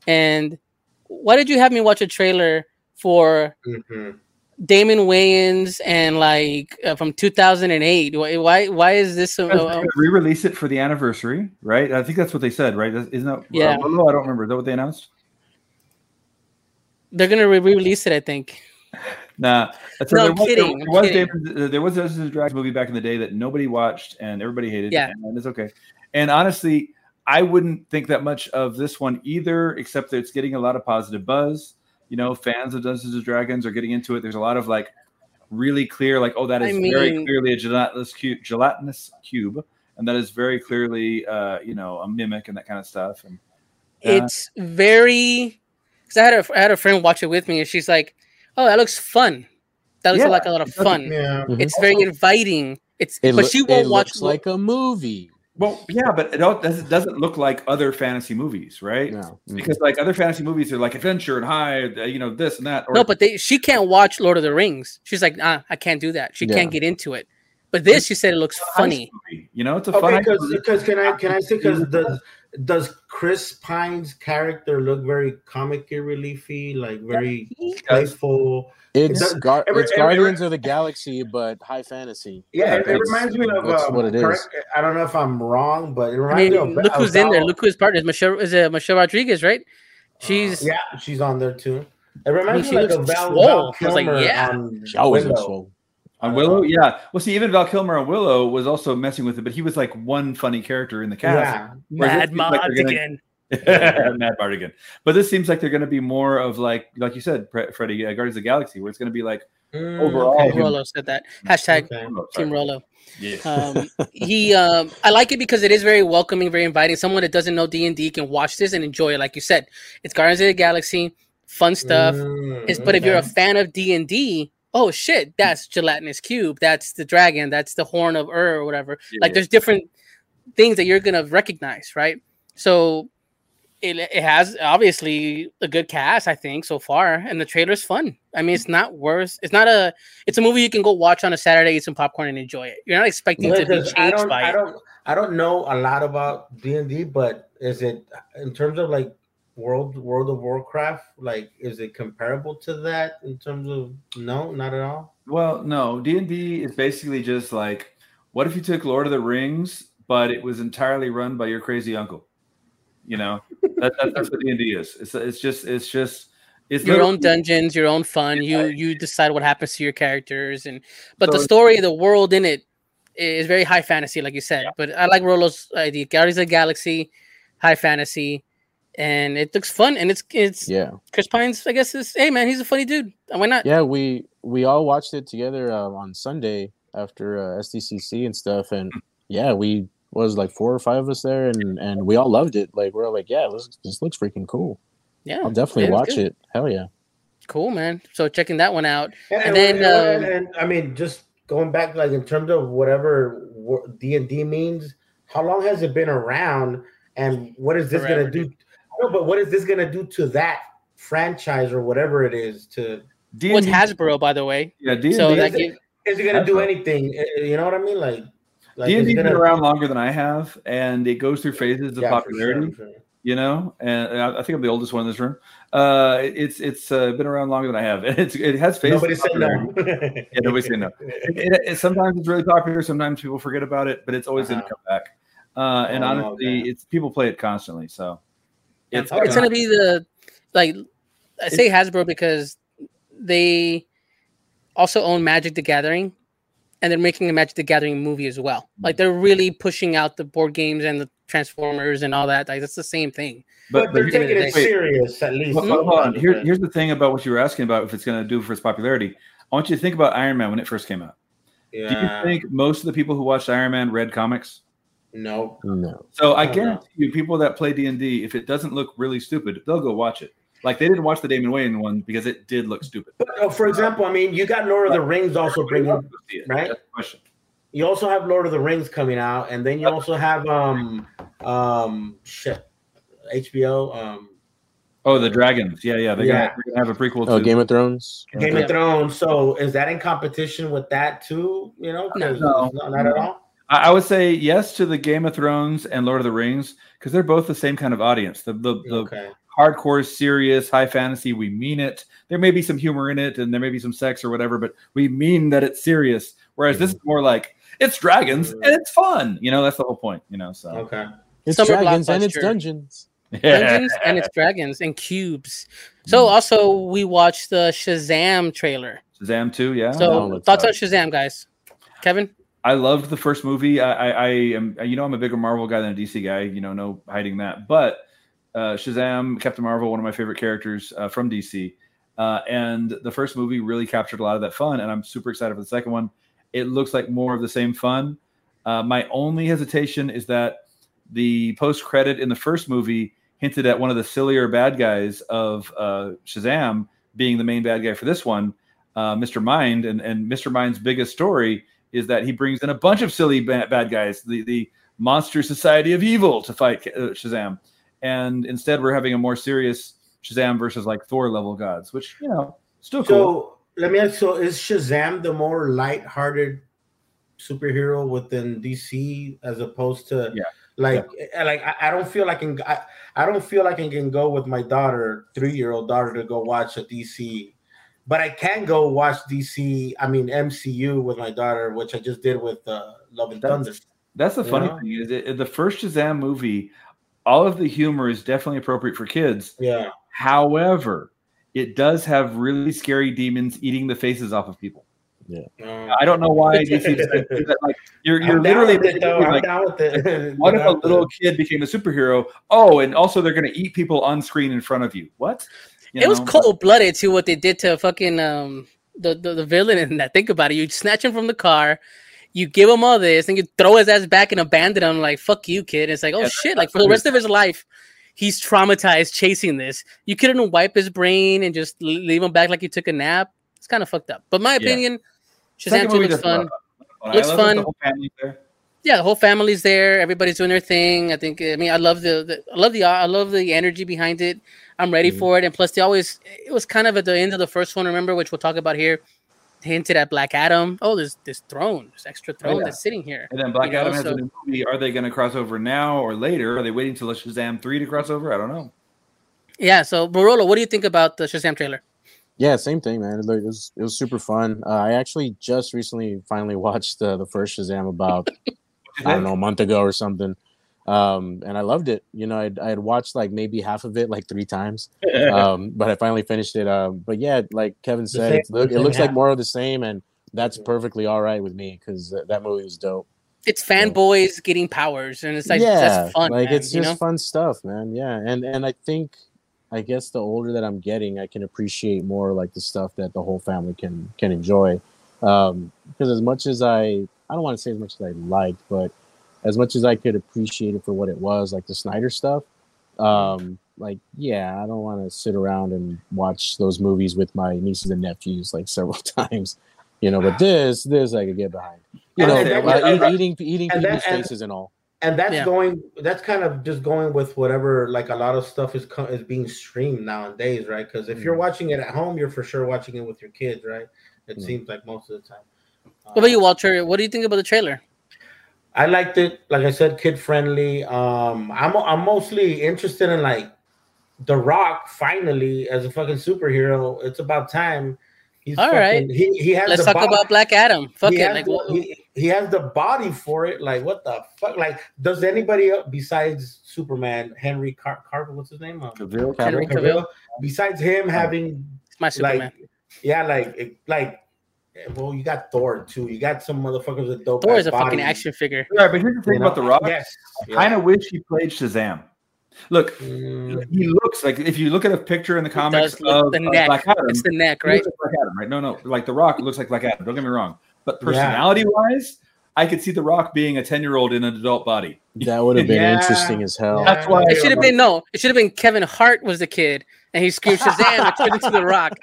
and why did you have me watch a trailer for? Mm-hmm. Damon Wayans and like uh, from two thousand eight. Why? Why, why is this? A, uh, re-release it for the anniversary, right? I think that's what they said, right? Isn't that? Yeah. Uh, Rolo, I don't remember. Is that what they announced? They're gonna re-release it, I think. Nah, that's no, a, there I'm was, kidding. There, was David, there was a Drax movie back in the day that nobody watched and everybody hated. Yeah, and it's okay. And honestly, I wouldn't think that much of this one either, except that it's getting a lot of positive buzz. You know, fans of Dungeons and Dragons are getting into it. There's a lot of like really clear, like, oh, that is I mean, very clearly a gelatinous cube, gelatinous cube, and that is very clearly, uh, you know, a mimic and that kind of stuff. And uh, it's very because I had a I had a friend watch it with me, and she's like, "Oh, that looks fun. That looks yeah, like a lot of fun. Yeah. It's very inviting. It's it but lo- she won't it watch looks like a movie." Well, yeah, but it doesn't look like other fantasy movies, right? No. Because like other fantasy movies are like adventure and high, you know, this and that. Or- no, but they, she can't watch Lord of the Rings. She's like, nah, I can't do that. She yeah. can't get into it. But this, she said, it looks funny. Movie. You know, it's a okay, funny because because can I can I say because does does Chris Pine's character look very comically reliefy, like very playful? It's, it's, Gar- every, it's every, Guardians every, of the Galaxy, but high fantasy. Yeah, it, it reminds me of um, what it is. Correct, I don't know if I'm wrong, but it reminds I mean, me of. Look who's in there. Look who's partner is Michelle. Is it Michelle Rodriguez? Right? She's uh, yeah, she's on there too. It reminds I mean, me like of Val, Val Kilmer. Like, yeah, on she always looks swole. On Willow, yeah. Well, see, even Val Kilmer on Willow was also messing with it, but he was like one funny character in the cast. Yeah. Mad Mardigan. Like Mad Mardigan. But this seems like they're going to be more of like, like you said, Freddy, uh, Guardians of the Galaxy, where it's going to be like mm, overall. Okay. Rolo said that. Hashtag okay. Team Rolo. Yeah. Um, he, um, I like it because it is very welcoming, very inviting. Someone that doesn't know D and D can watch this and enjoy it. Like you said, it's Guardians of the Galaxy, fun stuff. Mm, it's, but okay. if you're a fan of D and D, oh shit, that's gelatinous cube, that's the dragon, that's the horn of Ur or whatever. Yeah, like there's different things that you're gonna recognize, right? So it it has obviously a good cast, I think, so far. And the trailer's fun. I mean, it's not worse. It's not a it's a movie you can go watch on a Saturday, eat some popcorn and enjoy it. You're not expecting yeah, to be changed I don't, by I don't, it. I don't know a lot about D and D, but is it in terms of like World World of Warcraft, like, is it comparable to that in terms of no, not at all? Well, no, D and D is basically just like, what if you took Lord of the Rings, but it was entirely run by your crazy uncle? You know, that, that, that's what D and D is. It's it's just it's just it's your own dungeons, your own fun. You you decide what happens to your characters, and but so the story, the world in it is very high fantasy, like you said. Yeah. But I like Rolo's idea: Guardians of the Galaxy, high fantasy, and it looks fun. And it's it's yeah. Chris Pine's, I guess, is hey man, he's a funny dude. Why not? Yeah, we we all watched it together uh, on Sunday after uh, S D C C and stuff, and yeah, we. was like four or five of us there, and, and we all loved it. Like, we're like, yeah, this, this looks freaking cool. Yeah. I'll definitely watch good. it. Hell yeah. Cool, man. So checking that one out. Yeah, and then... And, uh, and, and I mean, just going back, like, in terms of whatever D and D means, how long has it been around, and what is this going to do? No, but what is this going to do to that franchise or whatever it is to... D and D. Well, it's Hasbro, by the way. Yeah, D and D. So is, that it, gave... is it going to do anything? You know what I mean? Like... Like D and D's been around longer than I have, and it goes through phases of yeah, popularity, sure, sure. you know. And, and I think I'm the oldest one in this room. Uh, it's it's uh, been around longer than I have. It's it has phases. Nobody said no. yeah, nobody said no. It, it, it, sometimes it's really popular. Sometimes people forget about it, but it's always uh-huh. going to come back. Uh, and oh, honestly, okay. it's people play it constantly. So it's it's going to be the like I say it's, Hasbro because they also own Magic the Gathering. And they're making a Magic the Gathering movie as well. Like, they're really pushing out the board games and the Transformers and all that. Like, that's the same thing. But, but they're taking it serious, at least. Well, hold on. Here, here's the thing about what you were asking about, if it's going to do for its popularity. I want you to think about Iron Man when it first came out. Yeah. Do you think most of the people who watched Iron Man read comics? No. No. So I, I guarantee know. you, people that play D and D, if it doesn't look really stupid, they'll go watch it. Like, they didn't watch the Damon Wayans one because it did look stupid. But uh, for example, I mean, you got Lord of the Rings also bringing up, right? That's the question. You also have Lord of the Rings coming out, and then you also have um um shit, H B O. Um, oh, the dragons. Yeah, yeah. They're yeah. going to have a prequel to oh, Game of Thrones. Game yeah. of Thrones. So is that in competition with that too? You know, no, no, not at all. I would say yes to the Game of Thrones and Lord of the Rings because they're both the same kind of audience. The the, the okay. hardcore, serious, high fantasy. We mean it. There may be some humor in it, and there may be some sex or whatever, but we mean that it's serious. Whereas mm-hmm. this is more like it's dragons and it's fun. You know, that's the whole point. You know, so okay, it's Summer dragons and it's dungeons, yeah. dungeons and it's dragons and cubes. So mm-hmm. also we watched the Shazam trailer. Shazam two, yeah. So oh, thoughts on Shazam, guys? Kevin. I loved the first movie. I, I, I am, you know, I'm a bigger Marvel guy than a D C guy. You know, no hiding that. But uh, Shazam, Captain Marvel, one of my favorite characters uh, from D C, uh, and the first movie really captured a lot of that fun. And I'm super excited for the second one. It looks like more of the same fun. Uh, my only hesitation is that the post credit in the first movie hinted at one of the sillier bad guys of uh, Shazam being the main bad guy for this one, uh, Mister Mind, and and Mister Mind's biggest story. Is that he brings in a bunch of silly bad, bad guys, the, the monster society of evil to fight uh, Shazam. And instead we're having a more serious Shazam versus like Thor level gods, which, you know, still so, cool. So let me ask, so is Shazam the more lighthearted superhero within D C as opposed to yeah. like, yeah. like I, I don't feel like I can, I, I don't feel like I can go with my daughter, three-year-old daughter to go watch a D C. But I can go watch D C, I mean M C U with my daughter, which I just did with uh, Love and Thunder. That's, that's the funny know? thing is it, the first Shazam movie, all of the humor is definitely appropriate for kids. Yeah. However, it does have really scary demons eating the faces off of people. Yeah. Um, I don't know why D C just do that. Like you're you're I'm literally down with it, though. Like, I'm down with it. What if a little kid became a superhero? Oh, and also they're going to eat people on screen in front of you. What? You it know, was cold-blooded too. What they did to fucking um the, the the villain in that. Think about it. You snatch him from the car, you give him all this, and you throw his ass back and abandon him. Like fuck you, kid. And it's like oh yeah, shit. Like for the rest of his life, he's traumatized chasing this. You couldn't wipe his brain and just leave him back like you took a nap. It's kind of fucked up. But my opinion, yeah. Shazam two looks fun. Looks fun. Yeah, the whole family's there. Everybody's doing their thing. I think. I mean, I love the, the I love the I love the energy behind it. I'm ready mm-hmm. for it. And plus, they always, it was kind of at the end of the first one, remember, which we'll talk about here, hinted at Black Adam. Oh, there's this throne, this extra throne oh, yeah. that's sitting here. And then Black Adam know, has so. a new movie. Are they going to cross over now or later? Are they waiting till Shazam three to cross over? I don't know. Yeah. So, Barolo, what do you think about the Shazam trailer? Yeah, same thing, man. It was, it was super fun. Uh, I actually just recently finally watched uh, the first Shazam about, I don't know, a month ago or something. Um, and I loved it. You know, I'd, I had watched like maybe half of it, like three times. Um, but I finally finished it. Um, but yeah, like Kevin said, it, look, it looks like more of the same. And that's perfectly all right with me because th- that movie was dope. It's fanboys yeah. getting powers. And it's like, yeah, that's fun. Like, man, it's just know? fun stuff, man. Yeah. And, and I think, I guess the older that I'm getting, I can appreciate more like the stuff that the whole family can, can enjoy. Um, because as much as I, I don't want to say as much as I liked, but as much as I could appreciate it for what it was, like the Snyder stuff, um, like, yeah, I don't want to sit around and watch those movies with my nieces and nephews like several times, you know, but this, this I could get behind, you know, and, and, uh, and, uh, eating, eating people's that, faces and, and all. And that's yeah. going, that's kind of just going with whatever, like a lot of stuff is co- is being streamed nowadays, right? Because if mm. you're watching it at home, you're for sure watching it with your kids, right? It mm. seems like most of the time. What about you, Walter? What do you think about the trailer? I liked it. Like I said, kid friendly. Um, I'm I'm mostly interested in like The Rock finally as a fucking superhero. It's about time. He's All fucking, right. He, he has Let's the talk body. about Black Adam. Fuck he it. Like, the, he, he has the body for it. Like what the fuck? Like does anybody else, besides Superman, Henry Car- Car- what's his name? Um, Cavill, Cavill, Henry Cavill. Cavill. Besides him having it's my Superman. Like, yeah, like it, like. Well, you got Thor too. You got some motherfuckers with dope. Thor is a bodies. fucking action figure. Yeah, but here's the thing you know? about The Rock. Yes. I kind of yeah. wish he played Shazam. Look, mm. he looks like if you look at a picture in the comics of the neck. Black Adam, it's the neck, right? He looks like Black Adam, right? No, no, like The Rock looks like Black Adam. Don't get me wrong, but personality-wise, I could see The Rock being a ten-year-old in an adult body. That would have been yeah. interesting as hell. Yeah. That's why it should have been no. It should have been Kevin Hart was the kid, and he screamed Shazam and turned into The Rock.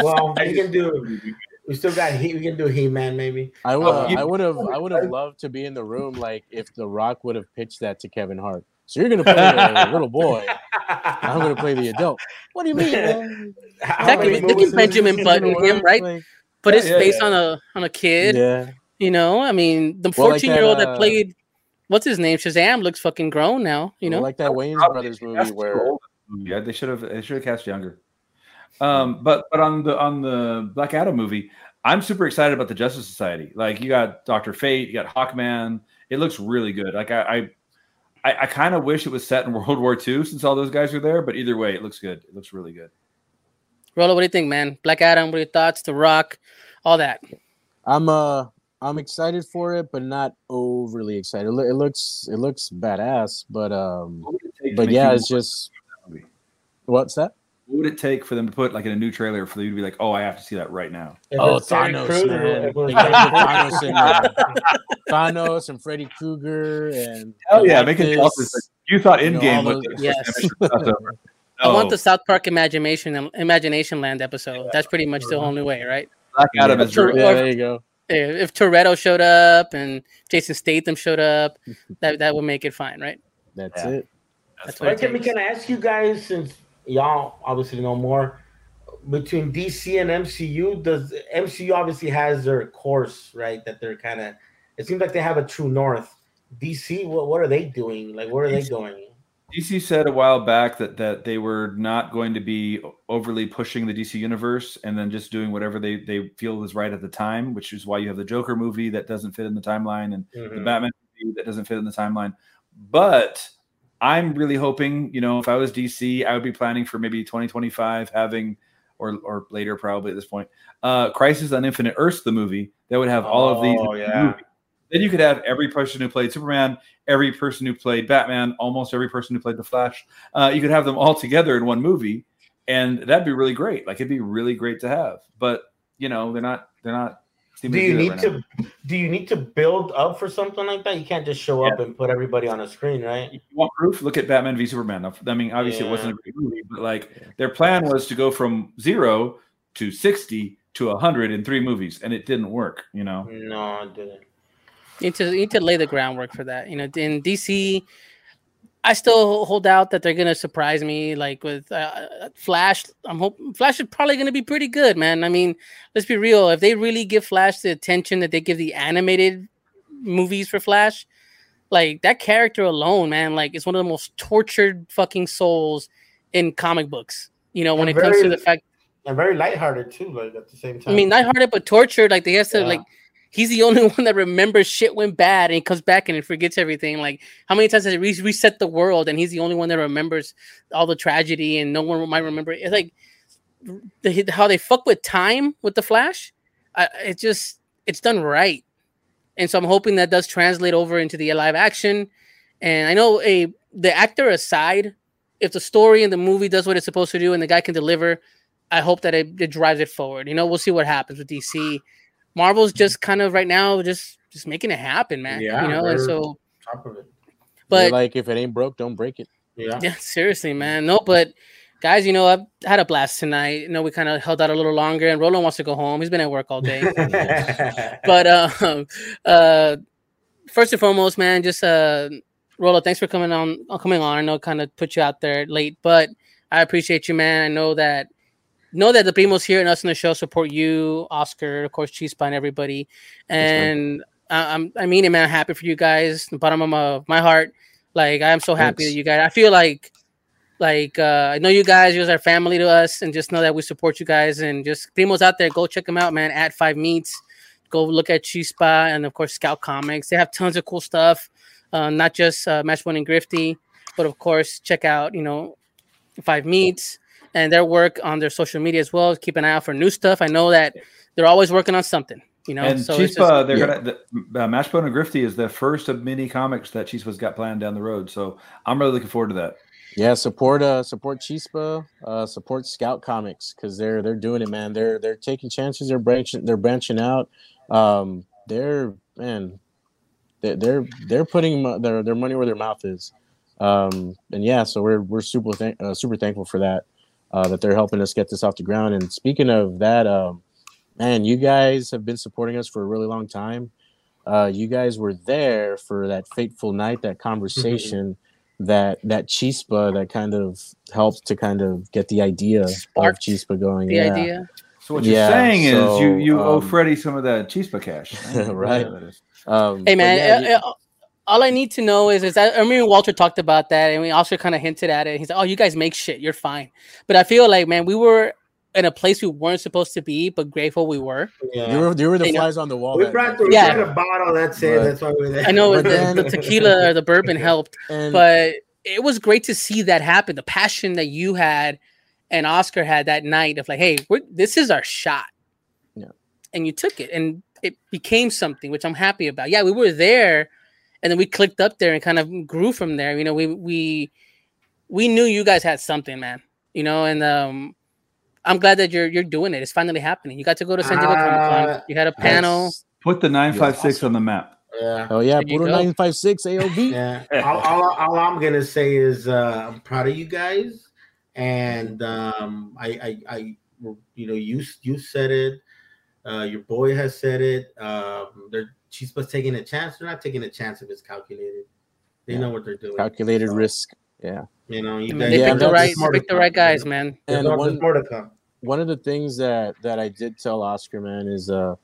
Well, we can do. We still got. He, we can do He-Man, maybe. I would. Uh, I would have. I would have loved to be in the room, like if The Rock would have pitched that to Kevin Hart. So you're gonna play the little boy. I'm gonna play the adult. What do you mean, man? Exactly. They can Benjamin Button him, right? Like, Put yeah, his yeah, face yeah. on a on a kid. Yeah. You know, I mean, the fourteen-year-old well, like that, uh, that played what's his name, Shazam, looks fucking grown now. You know, like that Wayans Brothers movie where yeah, they should have. They should have cast younger. Um, but but on the on the Black Adam movie, I'm super excited about the Justice Society. Like you got Doctor Fate, you got Hawkman. It looks really good. Like I I, I kind of wish it was set in World War Two since all those guys are there. But either way, it looks good. It looks really good. Rolo, what do you think, man? Black Adam, what are your thoughts? The Rock, all that. I'm uh I'm excited for it, but not overly excited. It looks it looks badass, but um but yeah, it's just what's that? What would it take for them to put like in a new trailer for you to be like, oh, I have to see that right now? If oh, Thanos, Kruger, man. Thanos, and, uh, Thanos and Freddy Krueger. And oh, yeah, make it like, you thought Endgame was yes. no. I want the South Park Imagination Imagination Land episode. Yeah. That's pretty much the only way, right? Black Adam is true. Yeah, there you go. If Toretto showed up and Jason Statham showed up, that, that would make it fine, right? That's yeah. it. That's what can, can I ask you guys since y'all obviously know more between D C and M C U. Does M C U obviously has their course, right? That they're kind of. It seems like they have a true north. D C, what what are they doing? Like, what are they doing? D C said a while back that that they were not going to be overly pushing the D C universe and then just doing whatever they they feel is right at the time, which is why you have the Joker movie that doesn't fit in the timeline and mm-hmm. the Batman movie that doesn't fit in the timeline, but. I'm really hoping, you know, if I was D C, I would be planning for maybe twenty twenty-five having, or or later probably at this point, uh, Crisis on Infinite Earths, the movie, that would have all of these. Oh, yeah. Movies. Then you could have every person who played Superman, every person who played Batman, almost every person who played The Flash. Uh, you could have them all together in one movie, and that'd be really great. Like, it'd be really great to have. But, you know, they're not – they're not. Do you need right to now. do you need to build up for something like that? You can't just show yeah. up and put everybody on a screen, right? You want proof? Look at Batman v Superman. I mean, obviously yeah. it wasn't a great movie, but like yeah. their plan was to go from zero to sixty to a hundred in three movies, and it didn't work. You know? No, it didn't. You need to you need to lay the groundwork for that. You know, in D C, I still hold out that they're gonna surprise me, like with uh, Flash. I'm hoping Flash is probably gonna be pretty good, man. I mean, let's be real. If they really give Flash the attention that they give the animated movies for Flash, like that character alone, man, like it's one of the most tortured fucking souls in comic books. You know, when and it very, comes to the fact, and very lighthearted too, like at the same time. I mean, lighthearted but tortured. Like they have to yeah. like he's the only one that remembers shit went bad and comes back and it forgets everything. Like, how many times has it re- reset the world and he's the only one that remembers all the tragedy and no one might remember it? It's like the, how they fuck with time with the Flash. I, it just, it's done right. And so I'm hoping that does translate over into the live action. And I know a the actor aside, if the story and the movie does what it's supposed to do and the guy can deliver, I hope that it, it drives it forward. You know, we'll see what happens with D C. Marvel's just kind of right now just, just making it happen, man. Yeah, you know, and so top of it. But they're like, if it ain't broke, don't break it. Yeah. Yeah, seriously, man. No, but guys, you know, I've had a blast tonight. You know, we kind of held out a little longer, and Rolo wants to go home. He's been at work all day. But um, uh, first and foremost, man, just uh, Rolo, thanks for coming on. Coming on, I know, kind of put you out there late, but I appreciate you, man. I know that. Know that the Primos here and us in the show support you, Oscar, of course, Chispa, and everybody. And I, I'm, I mean it, man. I'm happy for you guys. The bottom of my, my heart. Like, I'm so happy Thanks. that you guys. I feel like, like, uh, I know you guys. You're our family to us. And just know that we support you guys. And just Primos out there, go check them out, man. At Five Meats. Go look at Chispa and, of course, Scout Comics. They have tons of cool stuff. Uh, not just uh, Mashbone and Grifty. But, of course, check out, you know, Five Meats. And their work on their social media as well. Keep an eye out for new stuff. I know that they're always working on something, you know. And so Chispa, it's just, they're yeah. gonna the, uh, Mashbone and Grifty is the first of many comics that Chispa's got planned down the road. So I'm really looking forward to that. Yeah, support uh, support Chispa, uh, support Scout Comics because they're they're doing it, man. They're they're taking chances. They're branching. They're branching out. Um, they're man, they're they're, they're putting their their money where their mouth is. Um, and yeah, so we're we're super th- uh, super thankful for that. Uh, that they're helping us get this off the ground. And speaking of that, um, man, you guys have been supporting us for a really long time. Uh, you guys were there for that fateful night, that conversation, that that Chispa that kind of helped to kind of get the idea Sparked of Chispa going. The yeah. idea. So what you're yeah, saying so, is you, you um, owe Freddy some of that Chispa cash. Right. Um, hey, man. Yeah, uh, you, uh, all I need to know is, is I, I remember Walter talked about that, and we also kind of hinted at it. He's like, "Oh, you guys make shit. You're fine." But I feel like, man, we were in a place we weren't supposed to be, but grateful we were. Yeah. You were, you were the you flies know? on the wall. We brought the, we yeah. brought a bottle. That's it. But, that's why we were there. I know the, the tequila or the bourbon helped, and, but it was great to see that happen. The passion that you had and Oscar had that night of like, "Hey, we're, this is our shot," yeah. and you took it, and it became something, which I'm happy about. Yeah, we were there. And then we clicked up there and kind of grew from there. You know, we we we knew you guys had something, man. You know, and um, I'm glad that you're you're doing it. It's finally happening. You got to go to San Diego Comic-Con. Uh, you had a panel. Put the nine five six awesome. on the map. Yeah. Oh yeah, put a nine five six A O B. Yeah. all, all, all I'm gonna say is uh, I'm proud of you guys, and um, I, I I you know you you said it. Uh, your boy has said it. Um, they're. Chispa's taking a chance. They're not taking a chance if it's calculated. They yeah. know what they're doing. Calculated so, risk. Yeah. You know, you I mean, they yeah, pick the right, pick the right guys, man. And one, more to come. One of the things that, that I did tell Oscar, man, is, uh,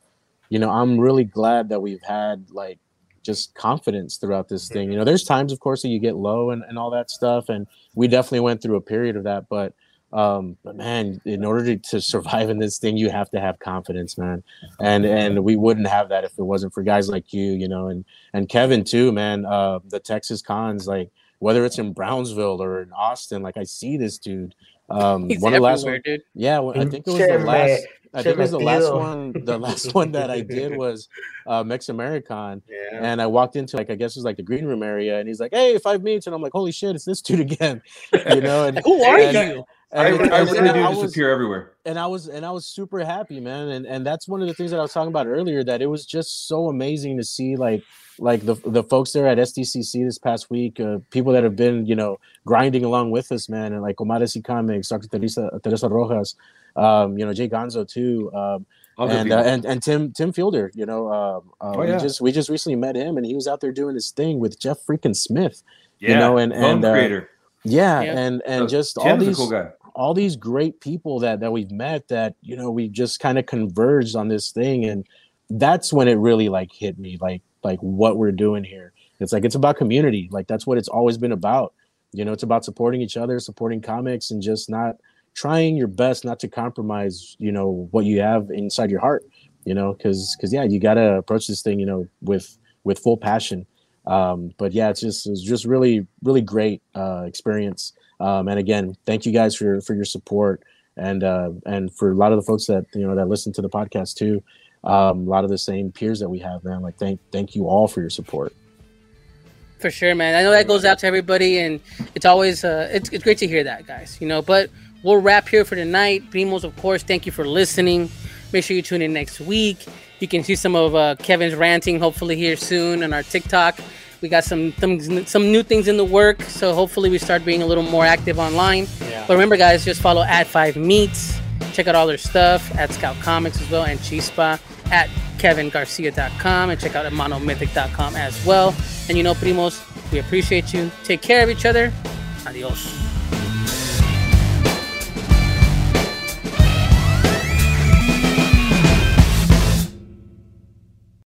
you know, I'm really glad that we've had, like, just confidence throughout this thing. You know, there's times, of course, that you get low and, and all that stuff, and we definitely went through a period of that, but Um, but man, in order to, to survive in this thing, you have to have confidence, man. And and we wouldn't have that if it wasn't for guys like you, you know, and, and Kevin too, man. Uh, the Texas cons, like whether it's in Brownsville or in Austin, like I see this dude. Um, He's one of the last one, dude. Yeah, I think it was the last. I think it was the last one. The last one that I did was uh, Mesoamerica, yeah. and I walked into like I guess it was like the green room area, and he's like, "Hey, Five Meats," and I'm like, "Holy shit, it's this dude again," you know. And who are and, you? And, I really, and, I really and do I was, disappear everywhere. And I was and I was super happy, man. And and that's one of the things that I was talking about earlier. That it was just so amazing to see, like like the the folks there at S D C C this past week, uh, people that have been you know grinding along with us, man. And like Omares y Comics, Doctor Teresa Teresa Rojas. Um, you know, Jay Gonzo too, um, and, uh, and and Tim Tim Fielder. You know, um, uh, oh, yeah. we just we just recently met him, and he was out there doing his thing with Jeff freaking Smith. Yeah, you know, and and uh, yeah, yeah, and and so just Tim's all these a cool guy. all these great people that that we've met that you know we just kind of converged on this thing, and that's when it really like hit me, like like what we're doing here. It's like it's about community, like that's what it's always been about. You know, it's about supporting each other, supporting comics, and just not. Trying your best not to compromise, you know, what you have inside your heart. you know, because because yeah, you gotta approach this thing, you know, with with full passion. Um, but yeah, it's just it's just really really great uh, experience. Um, and again, thank you guys for for your support and uh, and for a lot of the folks that you know that listen to the podcast too. Um, a lot of the same peers that we have, man. Like thank thank you all for your support. For sure, man. I know that goes out to everybody, and it's always uh, it's it's great to hear that, guys. You know, but we'll wrap here for tonight. Primos, of course, thank you for listening. Make sure you tune in next week. You can see some of uh, Kevin's ranting hopefully here soon on our TikTok. We got some th- some new things in the work, so hopefully we start being a little more active online. Yeah. But remember, guys, just follow at Five Meats. Check out all their stuff at Scout Comics as well, and Chispa, at Kevin Garcia dot com, and check out at Monomythic dot com as well. And you know, Primos, we appreciate you. Take care of each other. Adios.